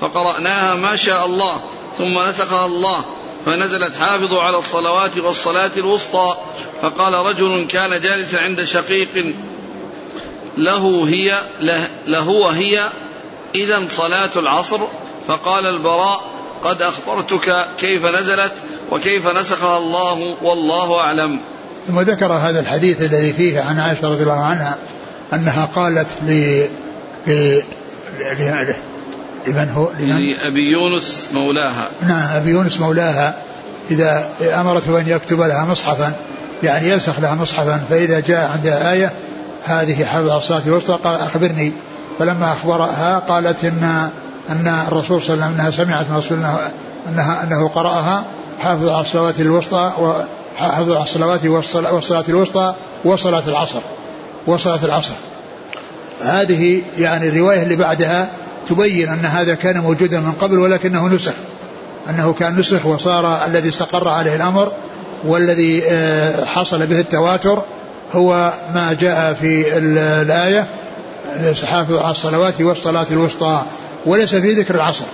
فقرأناها ما شاء الله ثم نسخها الله فنزلت حافظوا على الصلوات والصلاة الوسطى. فقال رجل كان جالسا عند شقيق له هي لهو هي إذن صلاة العصر. فقال البراء قد أخبرتك كيف نزلت وكيف نسخها الله والله أعلم. ثم ذكر هذا الحديث الذي فيه عن عائشة رضي الله عنها أنها قالت ل لهذا لمن هو لمن أبي يونس مولاها نعم أبي يونس مولاها إذا أمرته أن يكتب لها مصحفا يعني ينسخ لها مصحفا فإذا جاء عندها آية هذه حافظ الصلاة الوسطى قال أخبرني فلما أخبرها قالت إن أن الرسول صلى الله عليه وسلم أنها سمعت رسولنا أنها أنه قرأها حافظ على الصلوات الوسطى وحافظ على الصلوات والصلاة الوسطى وصلاة العصر وصلاة العصر. هذه يعني الرواية اللي بعدها تبين أن هذا كان موجودا من قبل ولكنه نسخ أنه كان نسخ وصار الذي استقر عليه الأمر والذي حصل به التواتر هو ما جاء في الآية حافظوا على الصلوات والصلاة الوسطى وليس في ذكر العصر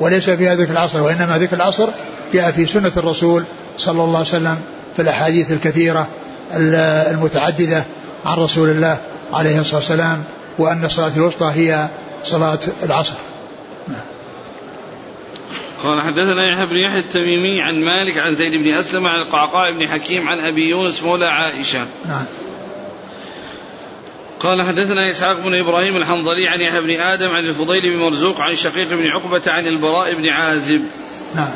وليس فيها ذكر العصر وإنما ذكر العصر جاء في سنة الرسول صلى الله عليه وسلم في الأحاديث الكثيرة المتعددة عن رسول الله عليه الصلاة والسلام وأن الصلاة الوسطى هي صلاة العصر. قال حدثنا يحيى بن يحيى التميمي عن مالك عن زيد بن أسلم عن القعقاع بن حكيم عن أبي يونس مولى عائشة. نعم. قال حدثنا اسحاق بن ابراهيم الحنظلي عن يحيى بن آدم عن الفضيل بن مرزوق عن شقيق بن عقبة عن البراء بن عازب. نعم.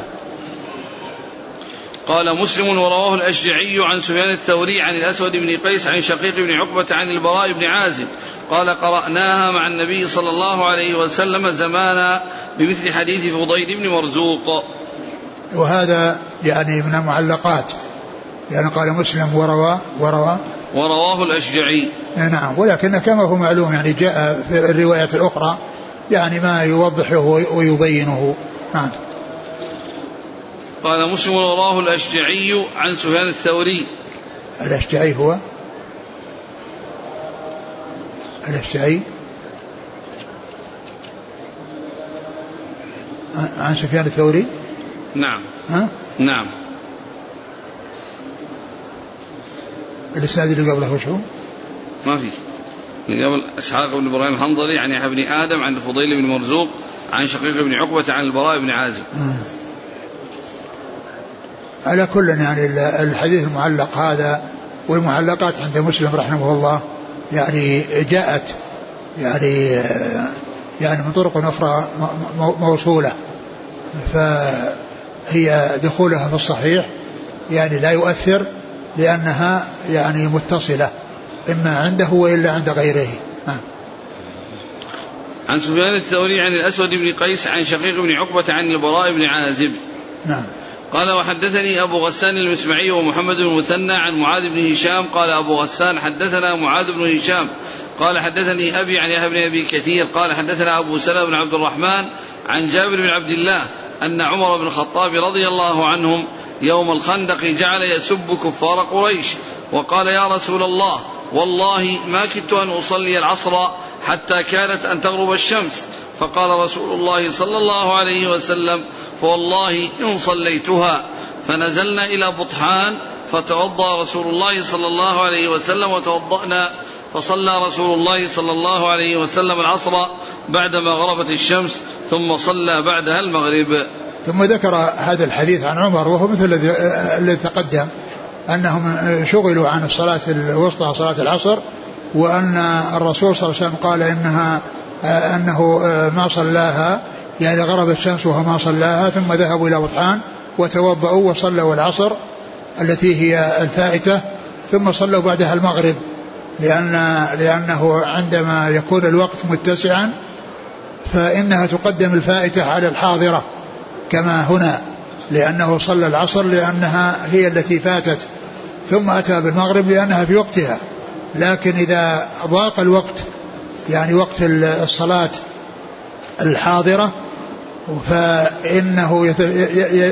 قال مسلم ورواه الأشجعي عن سفيان الثوري عن الأسود بن قيس عن شقيق بن عقبة عن البراء بن عازب قال قرأناها مع النبي صلى الله عليه وسلم زمانا بمثل حديث فضيل بن مرزوق. وهذا يعني من المعلقات لأنه يعني قال مسلم وروى وروى ورواه الأشجعي نعم ولكن كما هو معلوم يعني جاء في الروايات الأخرى يعني ما يوضحه ويبينه. نعم. قال مسلم ورواه الأشجعي عن سفيان الثوري. الأشجعي هو الأشجعي عن سفيان الثوري نعم ها؟ نعم الإسناد اللي قبله وش هو؟ ما في اللي قبل إسحاق بن إبراهيم الحنظلي عن يحيى بن آدم عن الفضيل بن مرزوق عن شقيق بن عقبة عن البراء بن عازب. على كل يعني الحديث المعلق هذا والمعلقات عند مسلم رحمه الله يعني جاءت يعني يعني من طرق أخرى موصولة فهي دخولها في الصحيح يعني لا يؤثر لأنها يعني متصلة إما عنده وإلا عند غيره. آه. عن سفيان الثوري عن الأسود بن قيس عن شقيق بن عقبة عن البراء بن عازب. نعم. قال وحدثني أبو غسان المسمعي ومحمد بن المثنى عن معاذ بن هشام قال أبو غسان حدثنا معاذ بن هشام قال حدثني أبي عن يحيى بن أبي كثير قال حدثنا أبو سلمة بن عبد الرحمن عن جابر بن عبد الله أن عمر بن الخطاب رضي الله عنهم يوم الخندق جعل يسب كفار قريش وقال يا رسول الله والله ما كدت أن أصلي العصر حتى كانت أن تغرب الشمس فقال رسول الله صلى الله عليه وسلم: فوالله إن صليتها. فنزلنا إلى بطحان فتوضأ رسول الله صلى الله عليه وسلم وتوضأنا، فصلى رسول الله صلى الله عليه وسلم العصر بعدما غربت الشمس، ثم صلى بعدها المغرب. ثم ذكر هذا الحديث عن عمر وهو مثل الذي تقدم، أنهم شغلوا عن الصلاة الوسطى صلاة العصر، وأن الرسول صلى الله عليه وسلم قال إنها أنه ما صلاها، يعني غربت الشمس وهو ما صلاها، ثم ذهبوا إلى بطحان وتوضأوا وصلوا العصر التي هي الفائتة، ثم صلوا بعدها المغرب، لأن لأنه عندما يكون الوقت متسعا فإنها تقدم الفائتة على الحاضرة كما هنا، لأنه صلى العصر لأنها هي التي فاتت، ثم أتى بالمغرب لأنها في وقتها. لكن إذا ضاق الوقت، يعني وقت الصلاة الحاضرة، فإنه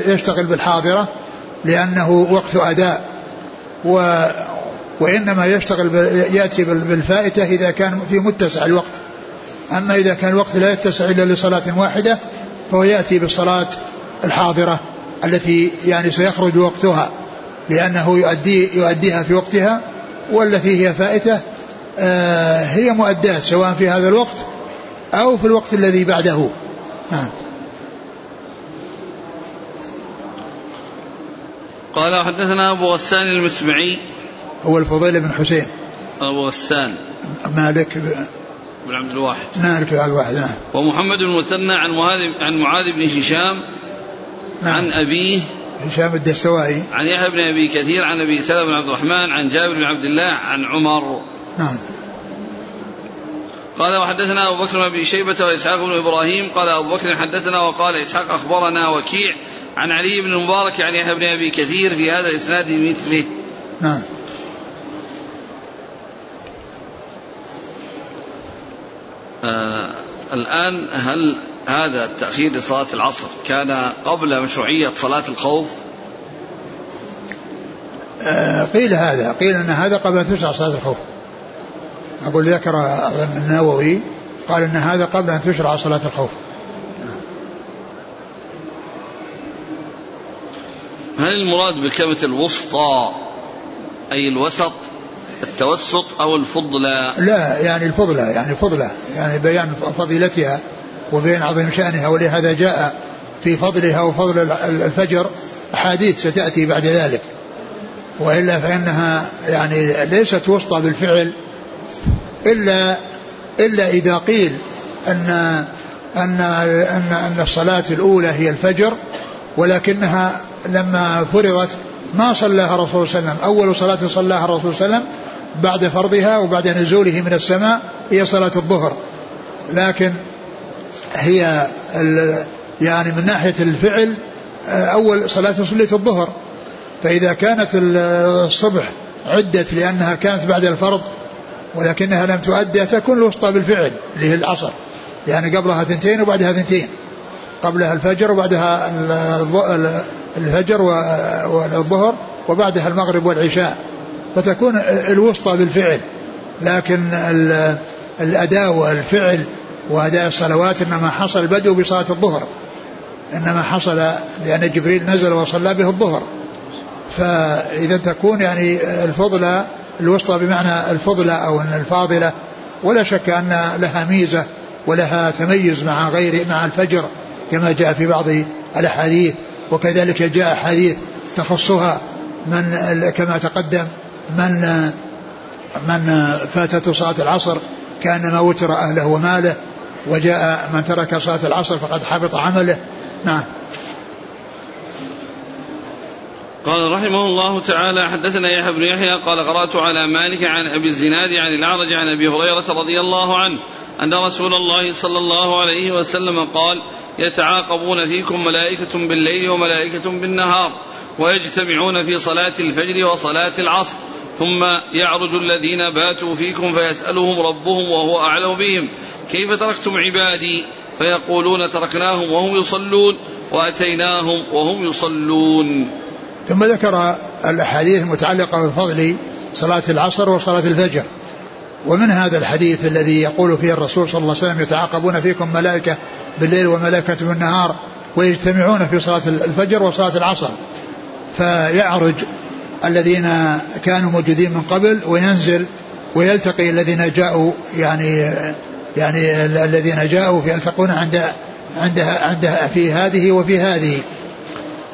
يشتغل بالحاضرة لأنه وقت أداء، و وإنما يشتغل يأتي بالفائتة إذا كان في متسع الوقت. أما إذا كان الوقت لا يتسع إلا لصلاة واحدة فهو يأتي بالصلاة الحاضرة التي يعني سيخرج وقتها، لأنه يؤدي يؤديها في وقتها، والتي هي فائتة آه هي مؤداة سواء في هذا الوقت أو في الوقت الذي بعده. آه. قال: حدثنا أبو غسان المسمعي، هو الفضيل بن حسين أبو غسان، مالك بن عبد الواحد مالك عبد الواحد نعم. ومحمد بن المثنى عن معاذ عن معاذ بن هشام نعم. عن أبيه هشام الدستوائي، عن يحيى بن أبي كثير، عن أبي سالم بن عبد الرحمن، عن جابر بن عبد الله، عن عمر نعم. قال: وحدثنا أبو بكر بن أبي شيبة وإسحاق بن إبراهيم. قال أبو بكر: حدثنا، وقال إسحاق: أخبرنا وكيع عن علي بن المبارك عن يحيى بن أبي كثير في هذا الإسناد مثله نعم. آه الآن، هل هذا التأخير لصلاة العصر كان قبل مشروعية صلاة الخوف؟ آه قيل هذا، قيل أن هذا قبل تشرع صلاة الخوف. أقول ذكر النووي قال أن هذا قبل أن تشرع صلاة الخوف. هل المراد بكلمة الوسطى أي الوسط التوسط أو الفضلة؟ لا، يعني الفضلة، يعني فضلة، يعني بيان فضيلتها وبيان عظيم شأنها، ولهذا جاء في فضلها وفضل الفجر أحاديث ستأتي بعد ذلك، وإلا فإنها يعني ليست وسطى بالفعل، إلا إلا إذا قيل أن أن أن أن الصلاة الأولى هي الفجر، ولكنها لما فرضت ما صلاها الرسول صلى الله عليه وسلم، أول صلاة صلاها الرسول صلى الله عليه وسلم بعد فرضها وبعد نزوله من السماء هي صلاة الظهر، لكن هي يعني من ناحية الفعل أول صلاة صليت الظهر، فإذا كانت الصبح عدت لأنها كانت بعد الفرض ولكنها لم تؤدى تكون الوسطى بالفعل اللي هي العصر، يعني قبلها ثنتين وبعدها ثنتين، قبلها الفجر وبعدها الفجر والظهر وبعدها المغرب والعشاء، فتكون الوسطى بالفعل. لكن الأداء والفعل وأداء الصلوات إنما حصل بدء بصلاة الظهر، إنما حصل لأن جبريل نزل وصلى به الظهر، فإذا تكون يعني الفضلة الوسطى بمعنى الفضلة أو الفاضلة، ولا شك أن لها ميزة ولها تميز مع غير مع الفجر كما جاء في بعض الأحاديث، وكذلك جاء حديث تخصها من كما تقدم من من فاتته صلاة العصر كأنما وتر أهله وماله، وجاء من ترك صلاة العصر فقد حبط عمله نعم. قال رحمه الله تعالى: حدثنا يحيى بن يحيى قال: قرأت على مالك عن أبي الزناد عن الأعرج عن أبي هريرة رضي الله عنه أن رسول الله صلى الله عليه وسلم قال: يتعاقبون فيكم ملائكة بالليل وملائكة بالنهار، ويجتمعون في صلاة الفجر وصلاة العصر، ثم يعرج الذين باتوا فيكم فيسألهم ربهم وهو أعلم بهم: كيف تركتم عبادي؟ فيقولون: تركناهم وهم يصلون، وأتيناهم وهم يصلون. ثم ذكر الأحاديث المتعلقة بفضل صلاة العصر وصلاة الفجر، ومن هذا الحديث الذي يقول فيه الرسول صلى الله عليه وسلم يتعاقبون فيكم ملائكة بالليل وملائكة بالنهار ويجتمعون في صلاة الفجر وصلاة العصر، فيعرج الذين كانوا موجودين من قبل وينزل ويلتقي الذين جاءوا، يعني يعني الذين جاءوا فيلتقون عند عندها عندها في هذه وفي هذه،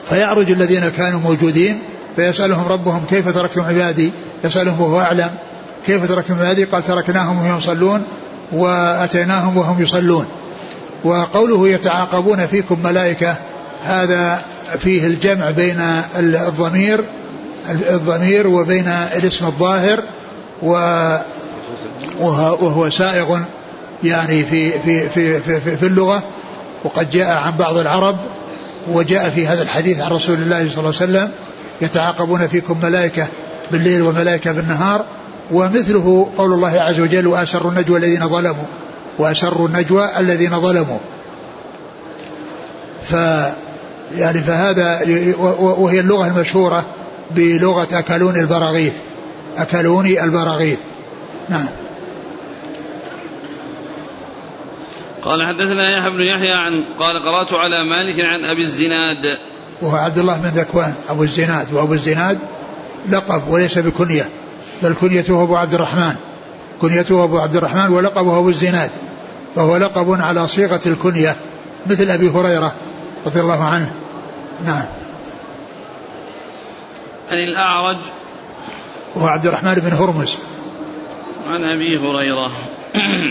فيعرج الذين كانوا موجودين فيسألهم ربهم كيف تركتم عبادي، يسألهم وهو أعلم كيف تركتم عبادي، قال تركناهم وهم يصلون وأتيناهم وهم يصلون. وقوله يتعاقبون فيكم ملائكة هذا فيه الجمع بين الضمير الضمير وبين الاسم الظاهر، وهو سائغ يعني في في في في, في, في اللغة، وقد جاء عن بعض العرب، وجاء في هذا الحديث عن رسول الله صلى الله عليه وسلم يتعاقبون فيكم ملائكة بالليل وملائكة بالنهار. ومثله قول الله عز وجل وأسروا النجوى الذين ظلموا وأسروا النجوى الذين ظلموا، ف يعني فهذا وهي اللغة المشهورة بلغة أكلوني البراغيث أكلوني البراغيث. نعم. قال حدثنا يحيى بن يحيى عن قال قرأت على مالك عن أبي الزناد، وهو عبد الله بن ذكوان أبو الزناد، وأبو الزناد لقب وليس بكنية، بل كنيته أبو عبد الرحمن كنيته أبو عبد الرحمن ولقبه أبو الزناد، فهو لقب على صيغة الكنية مثل أبي هريرة رضي الله عنه. نعم. عن الأعرج وهو عبد الرحمن بن هرمز عن أبي هريرة.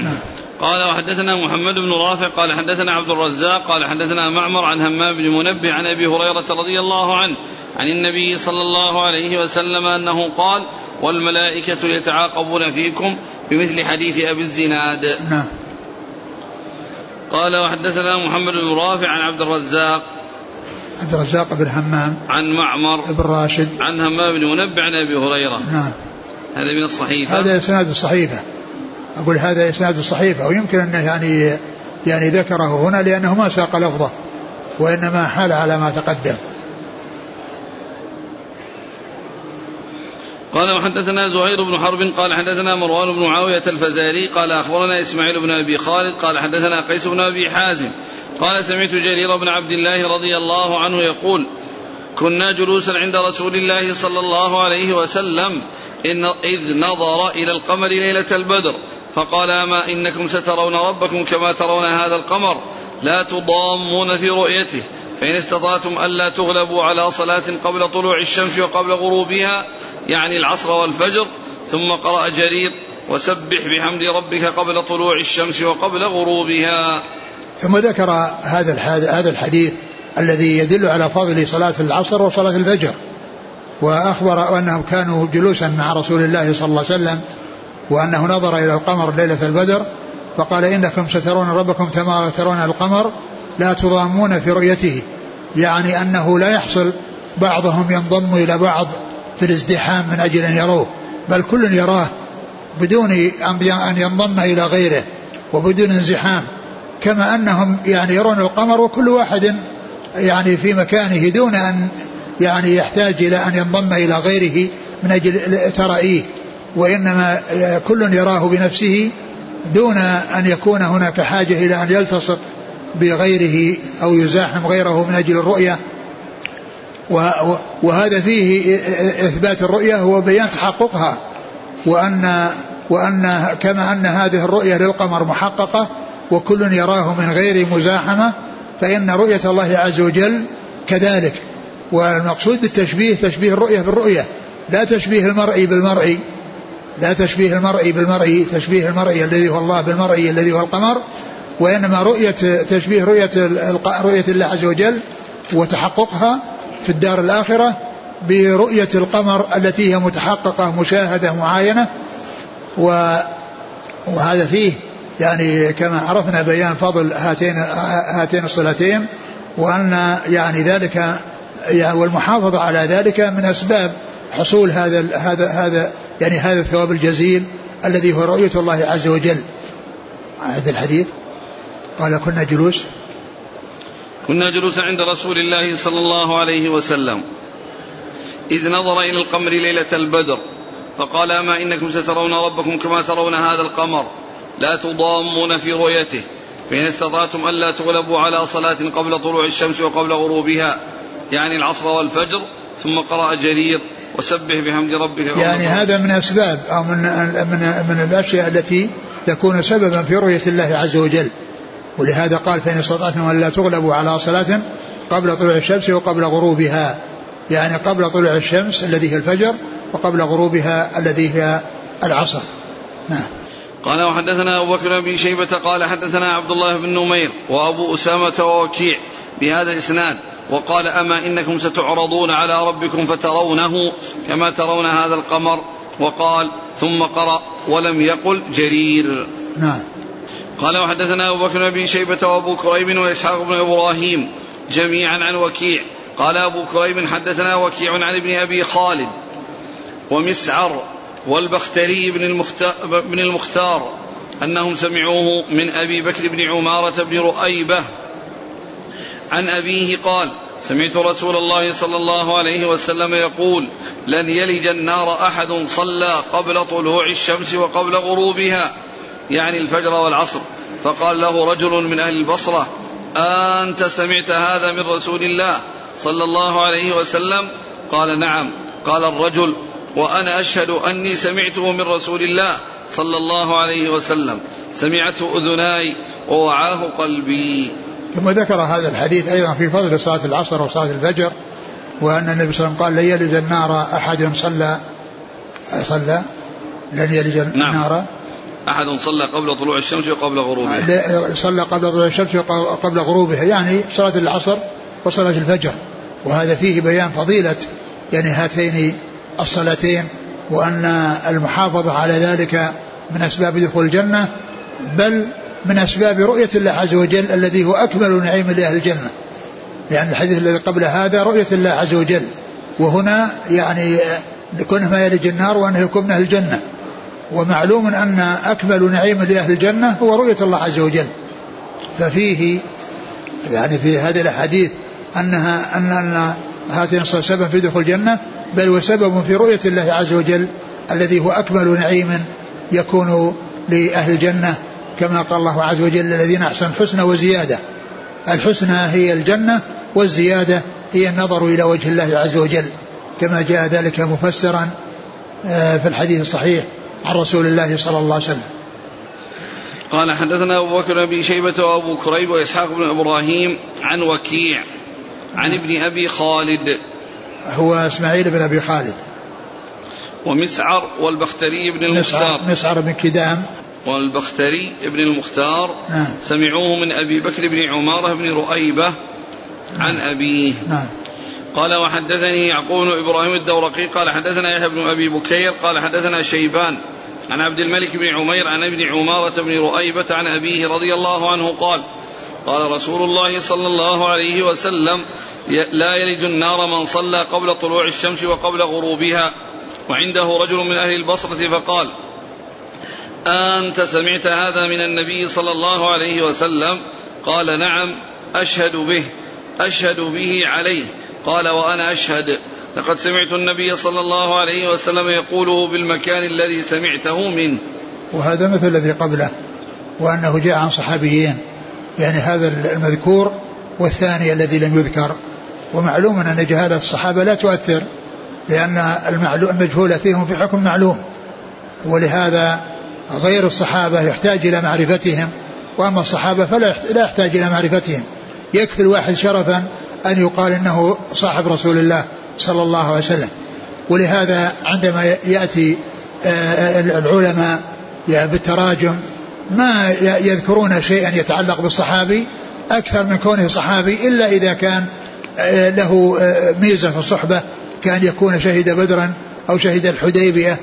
نعم. قال وحدثنا محمد بن رافع قال حدثنا عبد الرزاق قال حدثنا معمر عن همام بن منبه عن أبي هريرة رضي الله عنه عن النبي صلى الله عليه وسلم أنه قال والملائكة يتعاقبون فيكم بمثل حديث أبي الزناد. نعم. قال وحدثنا محمد بن رافع عن عبد الرزاق عبد الرزاق بن همام عن معمر بن راشد عن همام بن منبه عن أبي هريرة. نعم. هذا من الصحيفة، هذا إسناد الصحيفة، أقول هذا إسناد الصحيفة، ويمكن أن يعني يعني ذكره هنا لأنه ما ساق لفظه وإنما حال على ما تقدم. قال وحدثنا زهير بن حرب قال حدثنا مروان بن معاوية الفزاري قال أخبرنا إسماعيل بن أبي خالد قال حدثنا قيس بن أبي حازم قال سمعت جرير بن عبد الله رضي الله عنه يقول كنا جلوسا عند رسول الله صلى الله عليه وسلم إذ نظر إلى القمر ليلة البدر فقال أما إنكم سترون ربكم كما ترون هذا القمر لا تضامون في رؤيته، فإن استطعتم ألا تغلبوا على صلاة قبل طلوع الشمس وقبل غروبها يعني العصر والفجر. ثم قرأ جرير وسبح بحمد ربك قبل طلوع الشمس وقبل غروبها. ثم ذكر هذا الحديث الذي يدل على فضل صلاة العصر وصلاة الفجر، وأخبر أنهم كانوا جلوسا مع رسول الله صلى الله عليه وسلم وأنه نظر إلى القمر ليلة البدر فقال إنكم سترون ربكم كما ترون القمر لا تضامون في رؤيته، يعني أنه لا يحصل بعضهم ينضم إلى بعض في الازدحام من أجل أن يروه، بل كل يراه بدون أن ينضم إلى غيره وبدون انزحام، كما أنهم يعني يرون القمر وكل واحد يعني في مكانه دون أن يعني يحتاج إلى أن ينضم إلى غيره من أجل ترائيه، وإنما كل يراه بنفسه دون أن يكون هناك حاجة إلى أن يلتصق بغيره أو يزاحم غيره من أجل الرؤية. وهذا فيه إثبات الرؤية وبيان تحققها، وأن, وأن كما أن هذه الرؤية للقمر محققة وكل يراه من غير مزاحمة، فإن رؤية الله عز وجل كذلك. والمقصود بالتشبيه تشبيه الرؤية بالرؤية، لا تشبيه المرئي بالمرئي لا تشبيه المرئي بالمرئي تشبيه المرئي الذي هو الله بالمرئي الذي هو القمر، وإنما رؤية تشبيه رؤية رؤية الله عز وجل وتحققها في الدار الآخرة برؤية القمر التي هي متحققة مشاهدة معاينة. وهذا فيه يعني كما عرفنا بيان فضل هاتين هاتين الصلاتين، وأن يعني ذلك يعني والمحافظة على ذلك من أسباب حصول هذا هذا هذا يعني هذا الثواب الجزيل الذي هو رؤية الله عز وجل. هذا الحديث قال كنا جلوس كنا جلوسا عند رسول الله صلى الله عليه وسلم إذ نظر إلى القمر ليلة البدر فقال أما إنكم سترون ربكم كما ترون هذا القمر لا تضامون في رؤيته، فإن استطعتم ألا تغلبوا على صلاة قبل طلوع الشمس وقبل غروبها، يعني العصر والفجر، ثم قرأ جرير وسبح بحمد ربك. يعني هذا من أسباب أو من, من, من الأشياء التي تكون سببا في رؤية الله عز وجل، ولهذا قال فإن استطعتم ألا تغلبوا على صلاة قبل طلوع الشمس وقبل غروبها، يعني قبل طلوع الشمس الذي هي الفجر وقبل غروبها الذي هي العصر. نعم. قال وحدثنا أبو بكر بن شيبة قال حدثنا عبد الله بن نمير وأبو أسامة ووكيع بهذا الإسناد، وقال أما إنكم ستعرضون على ربكم فترونه كما ترون هذا القمر، وقال ثم قرأ ولم يقل جرير. نعم. قال وحدثنا أبو بكر بن شيبة وأبو كريب وإسحاق بن إبراهيم جميعا عن وكيع. قال أبو كريب حدثنا وكيع عن ابن أبي خالد ومسعر والبختري بن المختار أنهم سمعوه من أبي بكر بن عمارة بن رؤيبة عن أبيه قال سمعت رسول الله صلى الله عليه وسلم يقول لن يلج النار أحد صلى قبل طلوع الشمس وقبل غروبها، يعني الفجر والعصر، فقال له رجل من أهل البصرة أنت سمعت هذا من رسول الله صلى الله عليه وسلم؟ قال نعم. قال الرجل وأنا أشهد أني سمعته من رسول الله صلى الله عليه وسلم، سمعته أذناي ووعاه قلبي. ثم ذكر هذا الحديث أيضا في فضل صلاة العصر وصلاة الفجر، وأن النبي صلى الله عليه وسلم قال لن يلج النار أحد صلى صلى لن يلج النار نعم. أحد صلى قبل طلوع الشمس وقبل غروبها، صلى قبل طلوع الشمس وقبل غروبها، يعني صلاة العصر وصلاة الفجر. وهذا فيه بيان فضيلة يعني هاتين الصلاتين، وأن المحافظة على ذلك من أسباب دخول الجنة، بل من أسباب رؤية الله عز وجل الذي هو أكمل نعيم لأهل الجنة، لأن يعني الحديث الذي قبل هذا رؤية الله عز وجل، وهنا يعني كونه ما يلج النار وأنه يكون من أهل الجنة. ومعلوم أن أكمل نعيم لأهل الجنة هو رؤية الله عز وجل، ففيه يعني في هذه الأحاديث أنها أن هاتين سبب في دخول الجنة، بل وسبب في رؤية الله عز وجل الذي هو أكمل نعيم يكون لأهل الجنة، كما قال الله عز وجل الذين أحسنوا الحسنى وزيادة، الحسنى هي الجنة والزيادة هي النظر إلى وجه الله عز وجل، كما جاء ذلك مفسرا في الحديث الصحيح عن رسول الله صلى الله عليه وسلم. قال حدثنا أبو بكر بن شيبة وأبو كريب وإسحاق بن إبراهيم عن وكيع عن ابن أبي خالد، هو إسماعيل بن أبي خالد، ومسعر والبختري بن المختار، مسعر بن كدام والبختري بن المختار نعم. سمعوه من أبي بكر بن عمارة بن رؤيبة عن أبيه نعم. قال وحدثني يعقوب إبراهيم الدورقي قال حدثنا يحيى بن أبي بكير قال حدثنا شيبان عن عبد الملك بن عمير عن ابن عمارة بن رؤيبة عن أبيه رضي الله عنه قال قال رسول الله صلى الله عليه وسلم لا يلج النار من صلى قبل طلوع الشمس وقبل غروبها. وعنده رجل من أهل البصرة فقال أنت سمعت هذا من النبي صلى الله عليه وسلم؟ قال نعم أشهد به أشهد به عليه. قال وأنا أشهد لقد سمعت النبي صلى الله عليه وسلم يقوله بالمكان الذي سمعته منه. وهذا مثل الذي قبله، وأنه جاء عن صحابيين، يعني هذا المذكور والثاني الذي لم يذكر. ومعلوم أن جهالة الصحابة لا تؤثر، لأن المجهول فيهم في حكم معلوم، ولهذا غير الصحابة يحتاج إلى معرفتهم، وأما الصحابة فلا يحتاج إلى معرفتهم، يكفي الواحد شرفا أن يقال إنه صاحب رسول الله صلى الله عليه وسلم. ولهذا عندما يأتي العلماء بالتراجم ما يذكرون شيئا يتعلق بالصحابي أكثر من كونه صحابي، إلا إذا كان له ميزة في الصحبة، كان يكون شهد بدرا أو شهد الحديبية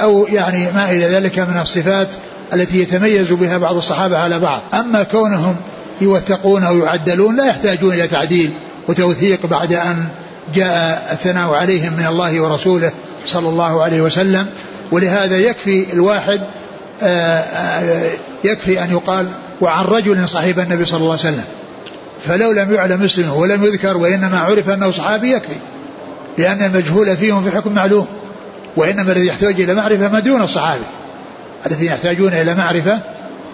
أو يعني ما إلى ذلك من الصفات التي يتميز بها بعض الصحابة على بعض. أما كونهم يوثقون أو يعدلون لا يحتاجون إلى تعديل وتوثيق بعد أن جاء الثناء عليهم من الله ورسوله صلى الله عليه وسلم. ولهذا يكفي الواحد يكفي أن يقال وعن رجل صحيب النبي صلى الله عليه وسلم، فلو لم يعلم اسمه ولم يذكر وإنما عرف أنه صحابي يكفي، لأن المجهول فيهم في حكم معلوم، وإنما الذي يحتاج إلى معرفة ما دون الصحابة، الذين يحتاجون إلى معرفة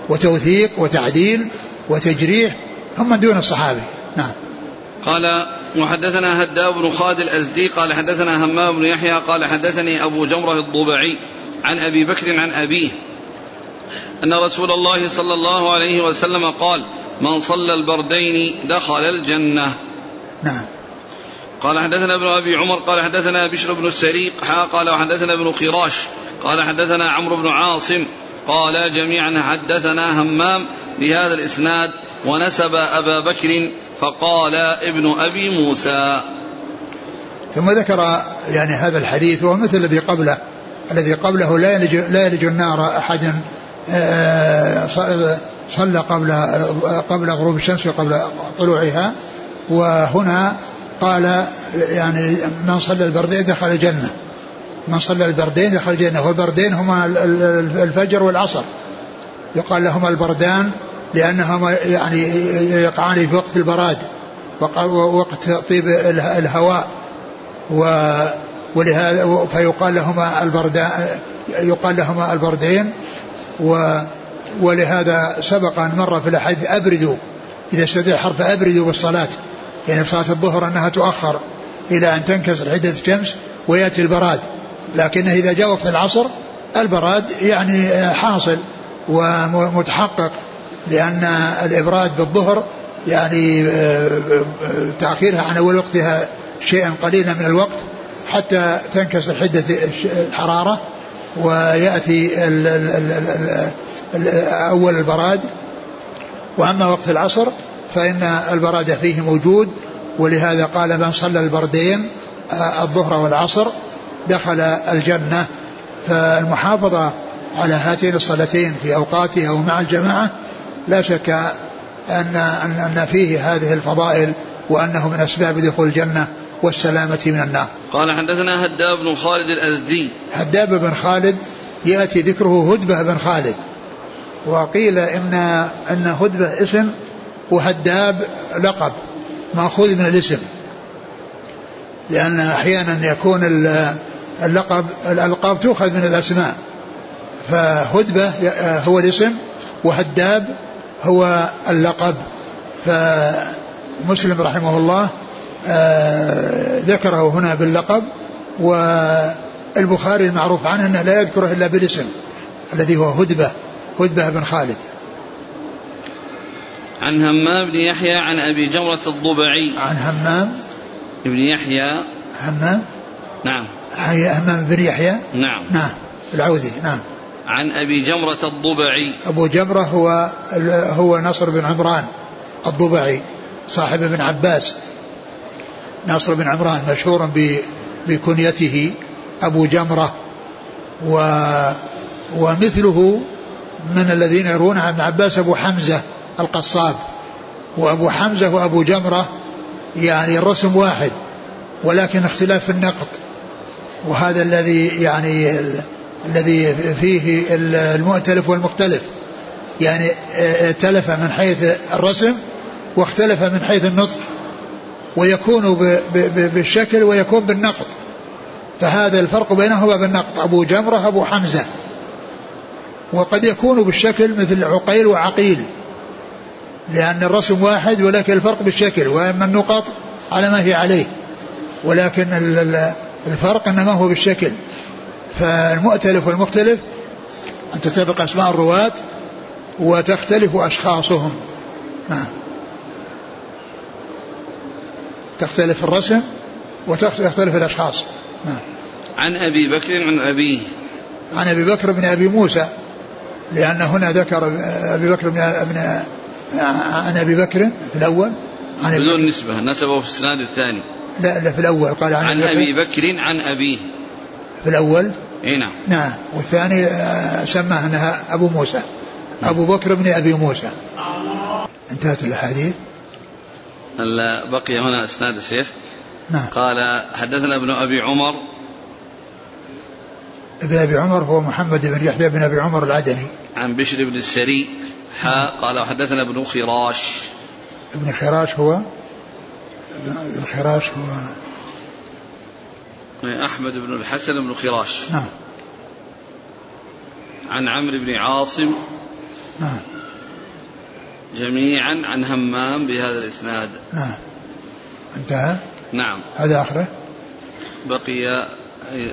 وتوثيق وتعديل وتجريح هم من دون الصحابة. نعم. قال وحدثنا هداب بن خالد الأزدي قال حدثنا همام بن يحيى قال حدثني أبو جمرة الضبعي عن أبي بكر عن أبيه أن رسول الله صلى الله عليه وسلم قال من صلى البردين دخل الجنة. نعم. قال حدثنا ابن أبي عمر قال حدثنا بشر بن السريق قال وحدثنا ابن خراش قال حدثنا عمرو بن عاصم قال جميعا حدثنا همام بهذا الإسناد ونسب أبا بكر فقال ابن أبي موسى. ثم ذكر يعني هذا الحديث وهو مثل الذي قبله، الذي قبله لا يلج, لا يلج النار أحد صلى قبل قبل غروب الشمس وقبل طلوعها، وهنا قال يعني من صلى البردين دخل الجنة، من صلى البردين دخل الجنة، والبردين هما الفجر والعصر، يقال لهما البردان لأنهما يعني يقعان في وقت البراد ووقت طيب الهواء، ولهذا فيقال لهما البردان، يقال لهما البردين، ولهذا سبق أن مر في الحديث أبردوا إذا استدعى حرف أبردوا بالصلاة، يعني صلاة الظهر أنها تؤخر إلى أن تنكسر حدة الشمس ويأتي البراد، لكنه إذا جاء وقت العصر البراد يعني حاصل ومتحقق، لأن الإبراد بالظهر يعني تأخيرها عن أول وقتها شيئا قليلا من الوقت حتى تنكسر حدة الحرارة ويأتي ال ال ال ال أول البراد. وأما وقت العصر فإن البراد فيه موجود، ولهذا قال من صلى البردين الظهر والعصر دخل الجنة. فالمحافظة على هاتين الصلاتين في أوقاتها ومع الجماعة لا شك أن, أن فيه هذه الفضائل وأنه من أسباب دخول الجنة والسلامة من النار. قال حدثنا هداب بن خالد الأزدي. هداب بن خالد يأتي ذكره هدبة بن خالد، وقيل إن, إن هدبة اسم وهداب لقب مأخوذ من الاسم، لأن أحيانا يكون اللقب الألقاب تؤخذ من الأسماء، فهدبة هو الاسم وهداب هو اللقب. فمسلم رحمه الله ذكره هنا باللقب، والبخاري المعروف عنه أنه لا يذكره إلا بالاسم الذي هو هدبة هدبة بن خالد. عن همام بن يحيى عن أبي جمرة الضبعي. عن همام بن يحيى. همام نعم. همام بن يحيى نعم نعم العودي نعم. عن أبي جمرة الضبعي. أبو جمرة هو هو نصر بن عمران الضبعي صاحب ابن عباس. نصر بن عمران مشهور بكنيته أبو جمرة، و ومثله من الذين يرون عن ابن عباس أبو حمزة القصاب، وأبو حمزة وأبو جمرة يعني الرسم واحد ولكن اختلاف في النقط، وهذا الذي يعني الذي فيه المؤتلف والمختلف، يعني ائتلف من حيث الرسم واختلف من حيث النطق، ويكون بالشكل ويكون بالنقط، فهذا الفرق بينهما بالنقط أبو جمرة أبو حمزة. وقد يكون بالشكل مثل عقيل وعقيل، لأن الرسم واحد ولكن الفرق بالشكل، وأما النقط على ما هي عليه، ولكن الفرق إنما هو بالشكل. فالمؤتلف والمختلف أن تتفق أسماء الرواة وتختلف أشخاصهم، تختلف الرسم وتختلف الأشخاص. عن أبي بكر عن أبيه. عن أبي بكر بن أبي موسى، لأن هنا ذكر أبي بكر بن أبي عن أبي بكر في الأول بدون نسبة، نسبه في السناد الثاني. لا لا في الأول قال عن, عن أبي بكر عن أبيه في الأول. إيه نعم نعم. والثاني سماه أنها أبو موسى أبو بكر بن أبي موسى. انتهت الأحاديث، بقي هنا أسناد الشيخ. نعم. قال حدثنا ابن أبي عمر. ابن أبي عمر هو محمد بن يحيى بن أبي عمر العدني. عن بشر بن السري قال وحدثنا ابن خراش. ابن خراش هو ابن خراش هو أحمد بن الحسن بن خراش نعم. عن عمرو بن عاصم نعم. جميعا عن همام بهذا الإسناد نعم. انتهى نعم هذا آخره بقي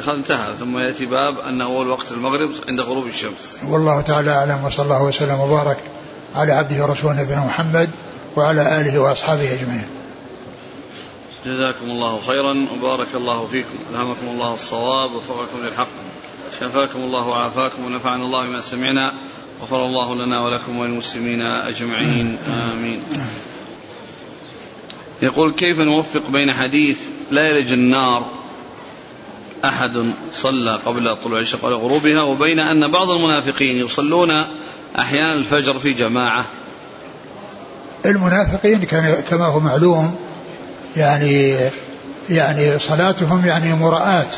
انتهى. ثم يأتي باب أنه أول وقت المغرب عند غروب الشمس. والله تعالى أعلم وصلى الله وسلم وبارك على عبده ورسوله نبينا محمد وعلى آله وأصحابه أجمعين. جزاكم الله خيرا وبارك الله فيكم، ألهمكم الله الصواب ووفقكم للحق، شفاكم الله وعافاكم ونفعنا الله بما سمعنا، غفر الله لنا ولكم وللمسلمين أجمعين آمين. يقول كيف نوفق بين حديث لا يلج النار أحد صلى قبل طلوع الشمس قبل غروبها وبين أن بعض المنافقين يصلون أحيانا الفجر في جماعة؟ المنافقين كما هو معلوم يعني يعني صلاتهم يعني مراءات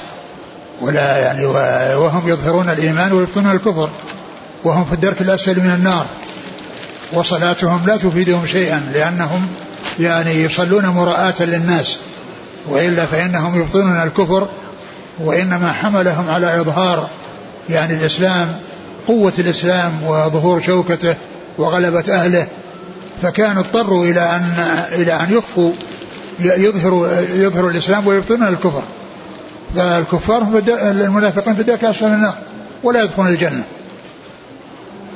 ولا يعني وهم يظهرون الإيمان ويبطنون الكفر وهم في الدرك الأسفل من النار، وصلاتهم لا تفيدهم شيئا لأنهم يعني يصلون مراءات للناس، وإلا فإنهم يبطنون الكفر، وإنما حملهم على إظهار يعني الإسلام قوة الإسلام وظهور شوكته وغلبة أهله، فكانوا اضطروا إلى أن إلى أن يخفوا يظهروا يظهروا الإسلام ويبطنون الكفر، فالكفار المنافقين في ذلك أسفل النار ولا يدخلون الجنة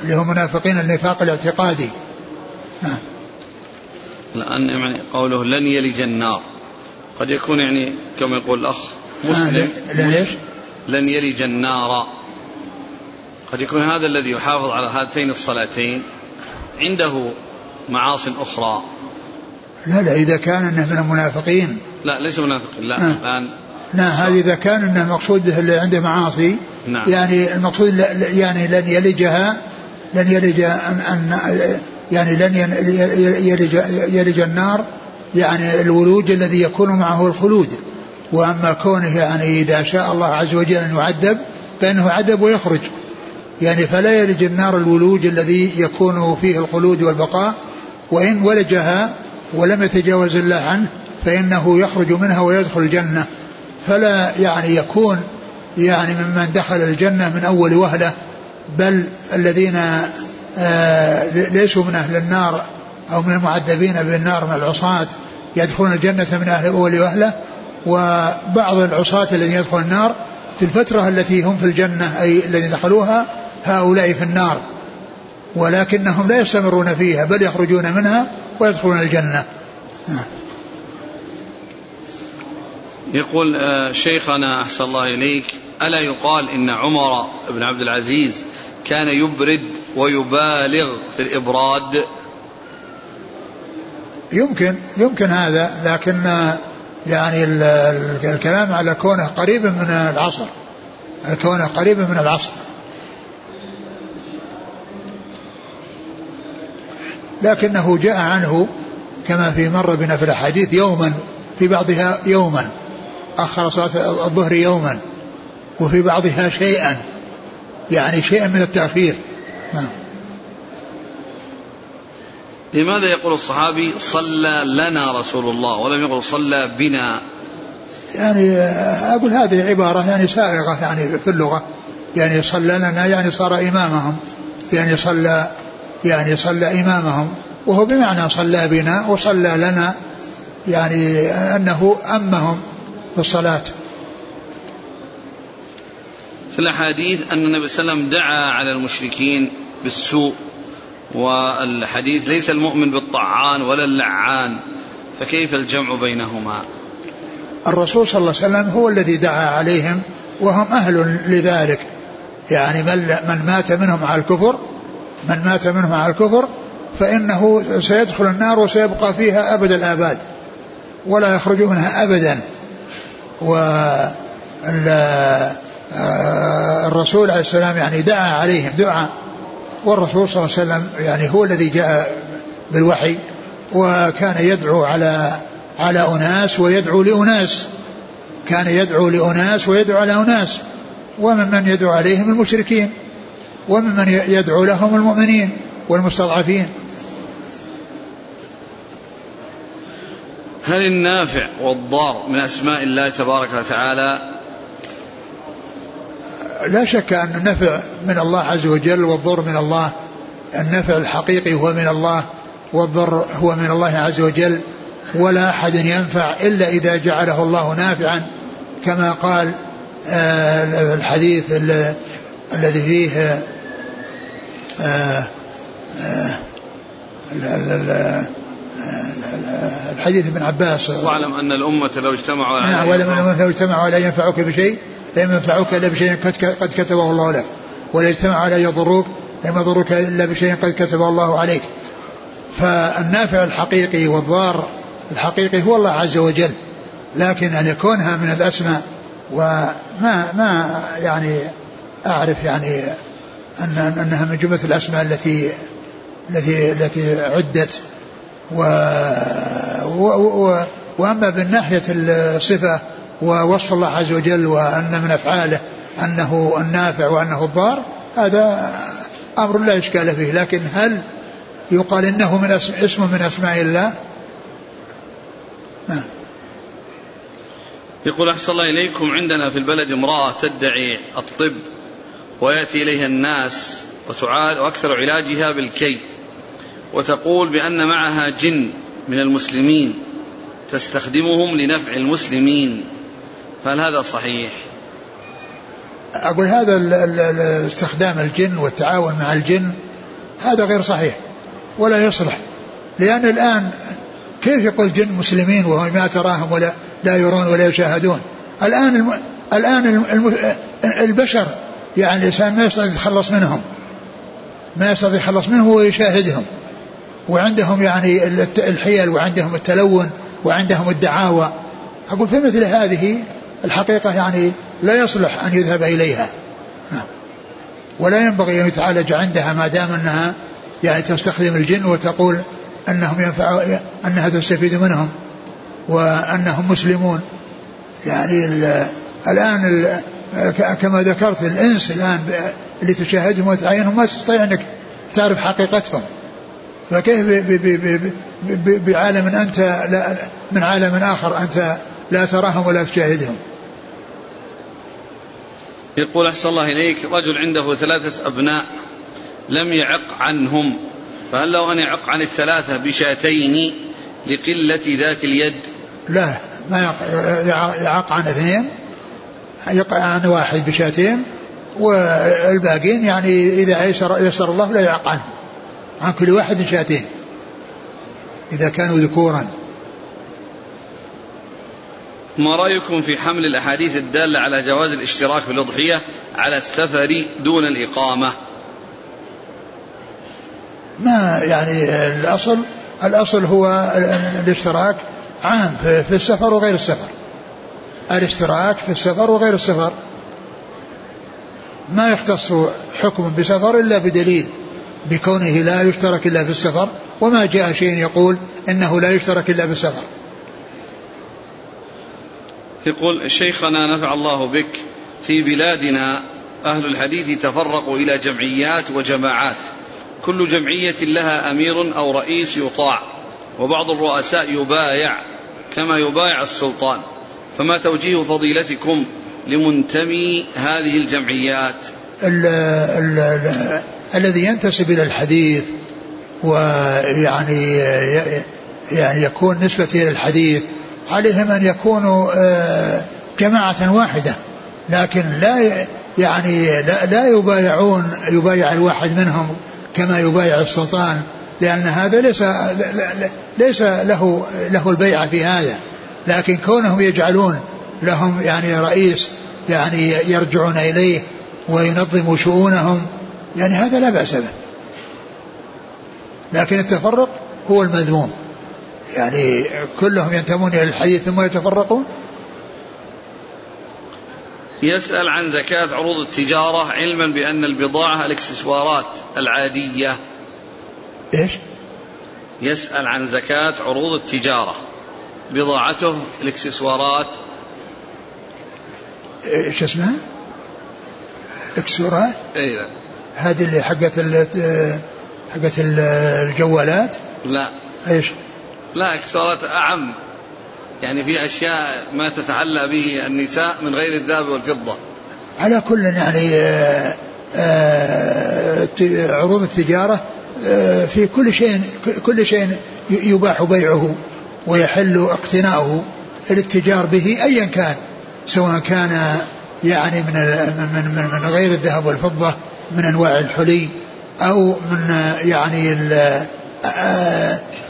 اللي هم منافقين النفاق الاعتقادي. لأن يعني قوله لن يلج النار قد يكون يعني كما يقول الأخ مسلم آه لن يلج النار، قد يكون هذا الذي يحافظ على هاتين الصلاتين عنده معاصٍ أخرى. لا لا إذا كان أنه من المنافقين لا ليس منافقين لا آه. الآن لا هذا إذا كان أنه مقصود اللي عنده معاصي نعم. يعني المقصود يعني لن يلجها لن يلج أن يعني لن يلج يلج النار يعني الولوج الذي يكون معه الخلود، وأما كونه يعني إذا شاء الله عز وجل أن يعذب فإنه عذب ويخرج يعني فلا يلج النار الولوج الذي يكون فيه الخلود والبقاء، وإن ولجها ولم يتجاوز الله عنه فإنه يخرج منها ويدخل الجنة، فلا يعني يكون يعني ممن دخل الجنة من أول وهلة، بل الذين ليسوا من أهل النار أو من المعذبين بالنار من العصاة يدخلون الجنة من أهل أول وهلة، وبعض العصاة الذين يدخلون النار في الفترة التي هم في الجنة أي الذين دخلوها هؤلاء في النار، ولكنهم لا يستمرون فيها بل يخرجون منها ويدخلون الجنة. يقول شيخنا أحسن الله إليك ألا يقال إن عمر بن عبد العزيز كان يبرد ويبالغ في الإبراد؟ يمكن يمكن هذا، لكن يعني الكلام على كونه قريب من العصر كونه قريب من العصر لكنه جاء عنه كما في مر بنا في الحديث يوما في بعضها يوما أخر صلاة الظهر يوما وفي بعضها شيئا يعني شيئا من التأخير. لماذا يقول الصحابي صلى لنا رسول الله ولم يقول صلى بنا؟ يعني أقول هذه عبارة يعني سائغة يعني في اللغة يعني صلى لنا يعني صار إمامهم يعني صلى يعني صلى إمامهم وهو بمعنى صلى بنا وصلى لنا يعني أنه أمهم في الصلاة. في الحديث أن النبي صلى الله عليه وسلم دعا على المشركين بالسوء، والحديث ليس المؤمن بالطعان ولا اللعان، فكيف الجمع بينهما؟ الرسول صلى الله عليه وسلم هو الذي دعا عليهم وهم أهل لذلك، يعني من مات منهم على الكفر من مات منهم على الكفر فإنه سيدخل النار وسيبقى فيها أبد الآباد ولا يخرج منها أبدا. والرسول عليه السلام يعني دعا عليهم دعا، والرسول صلى الله عليه وسلم يعني هو الذي جاء بالوحي وكان يدعو على على أناس ويدعو لأناس، كان يدعو لأناس ويدعو على أناس، وممن يدعو عليهم المشركين وممن يدعو لهم المؤمنين والمستضعفين. هل النافع والضار من أسماء الله تبارك وتعالى ولا شك أن النفع من الله عز وجل والضر من الله، النفع الحقيقي هو من الله والضر هو من الله عز وجل، ولا أحد ينفع إلا إذا جعله الله نافعا، كما قال الحديث الذي فيه الحديث ابن عباس: واعلم أن الأمة لو اجتمعوا على ولم الأمة لو اجتمعوا لا ينفعوك بشيء لا ينفعوك إلا بشيء قد كتبه الله لك، ولا اجتمعوا لا يضروك لا يضروك إلا بشيء قد كتبه الله عليك. فالنافع الحقيقي والضار الحقيقي هو الله عز وجل، لكن أن يكونها من الأسماء، وما ما يعني أعرف يعني أن أنها من جملة الأسماء التي التي التي عدت. و... و... و... وأما بالناحية الصفة ووصف الله عز وجل وأن من أفعاله أنه النافع وأنه الضار، هذا أمر لا إشكال فيه، لكن هل يقال إنه من اسم, اسم من أسماء الله؟ ما. يقول: أحسن الله إليكم، عندنا في البلد امرأة تدعي الطب ويأتي إليها الناس وتعال، وأكثر علاجها بالكي، وتقول بأن معها جن من المسلمين تستخدمهم لنفع المسلمين، فهل هذا صحيح؟ أقول هذا استخدام الجن والتعاون مع الجن هذا غير صحيح ولا يصلح، لأن الآن كيف يقول جن مسلمين وهم ما تراهم ولا لا يرون ولا يشاهدون؟ الآن الم... الآن الم... البشر يعني الإنسان ما يستطيع يتخلص منهم، ما يستطيع يتخلص منه ويشاهدهم، وعندهم يعني الحيل وعندهم التلون وعندهم الدعاوى. أقول فمثل هذه الحقيقة يعني لا يصلح أن يذهب إليها، ولا ينبغي أن يتعالج عندها ما دام أنها يعني تستخدم الجن وتقول أنهم ينفعوا أنها تستفيد منهم وأنهم مسلمون. يعني الآن ال كما ذكرت الإنس الآن اللي تشاهدهم وتعينهم ما تستطيع أنك تعرف حقيقتهم، فكيف بعالم أنت لا من عالم آخر أنت لا تراهم ولا تشاهدهم. يقول: أحسن الله إليك، رجل عنده ثلاثة أبناء لم يعق عنهم، فهل لو أن يعق عن الثلاثة بشاتين لقلة ذات اليد؟ لا، ما يعق عن اثنين، يقع عن واحد بشاتين، والباقين يعني إذا يسر الله لا يعق عنه، عن كل واحد شاتين إذا كانوا ذكورا. ما رأيكم في حمل الأحاديث الدالة على جواز الاشتراك في الأضحية على السفر دون الإقامة؟ ما يعني الأصل الأصل هو الاشتراك عام في السفر وغير السفر، الاشتراك في السفر وغير السفر، ما يختص حكم بسفر إلا بدليل بكونه لا يشترك إلا في السفر، وما جاء شيء يقول إنه لا يشترك إلا بالسفر. يقول: شيخنا نفع الله بك، في بلادنا أهل الحديث تفرقوا إلى جمعيات وجماعات، كل جمعية لها أمير أو رئيس يطاع، وبعض الرؤساء يبايع كما يبايع السلطان، فما توجيه فضيلتكم لمنتمي هذه الجمعيات؟ ال ال ال الذي ينتسب إلى الحديث ويعني يعني يكون نسبته إلى الحديث عليهم أن يكونوا جماعة واحدة، لكن لا يعني لا, لا يبايعون يبايع الواحد منهم كما يبايع السلطان، لأن هذا ليس ليس له له البيعة في هذا، لكن كونهم يجعلون لهم يعني رئيس يعني يرجعون إليه وينظم شؤونهم يعني هذا لا بأس به، لكن التفرق هو المذموم، يعني كلهم ينتمون إلى الحديث ثم يتفرقون. يسأل عن زكاة عروض التجارة، علما بأن البضاعة الاكسسوارات العادية. إيش؟ يسأل عن زكاة عروض التجارة، بضاعته الاكسسوارات، ايش اسمها؟ اكسسوارات؟ اي لا، هذه اللي حقت حقت الجوالات؟ لا. ايش؟ لا، اكسسوارات اعم، يعني في اشياء ما تتعلى به النساء من غير الذهب والفضة. على كل يعني عروض التجارة في كل شيء كل شيء يباح بيعه ويحل اقتناؤه للتجار به أيا كان، سواء كان يعني من من من غير الذهب والفضة من أنواع الحلي أو من يعني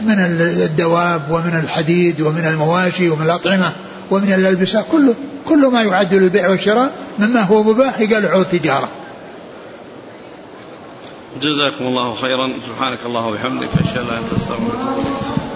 من الدواب ومن الحديد ومن المواشي ومن الأطعمة ومن الألبسة، كله كل ما يعد للبيع والشراء مما هو مباح قال عروض تجارة. جزاكم الله خيرا، سبحانك الله وبحمدك، أشهد أن لا إله إلا أنت، استغفرك.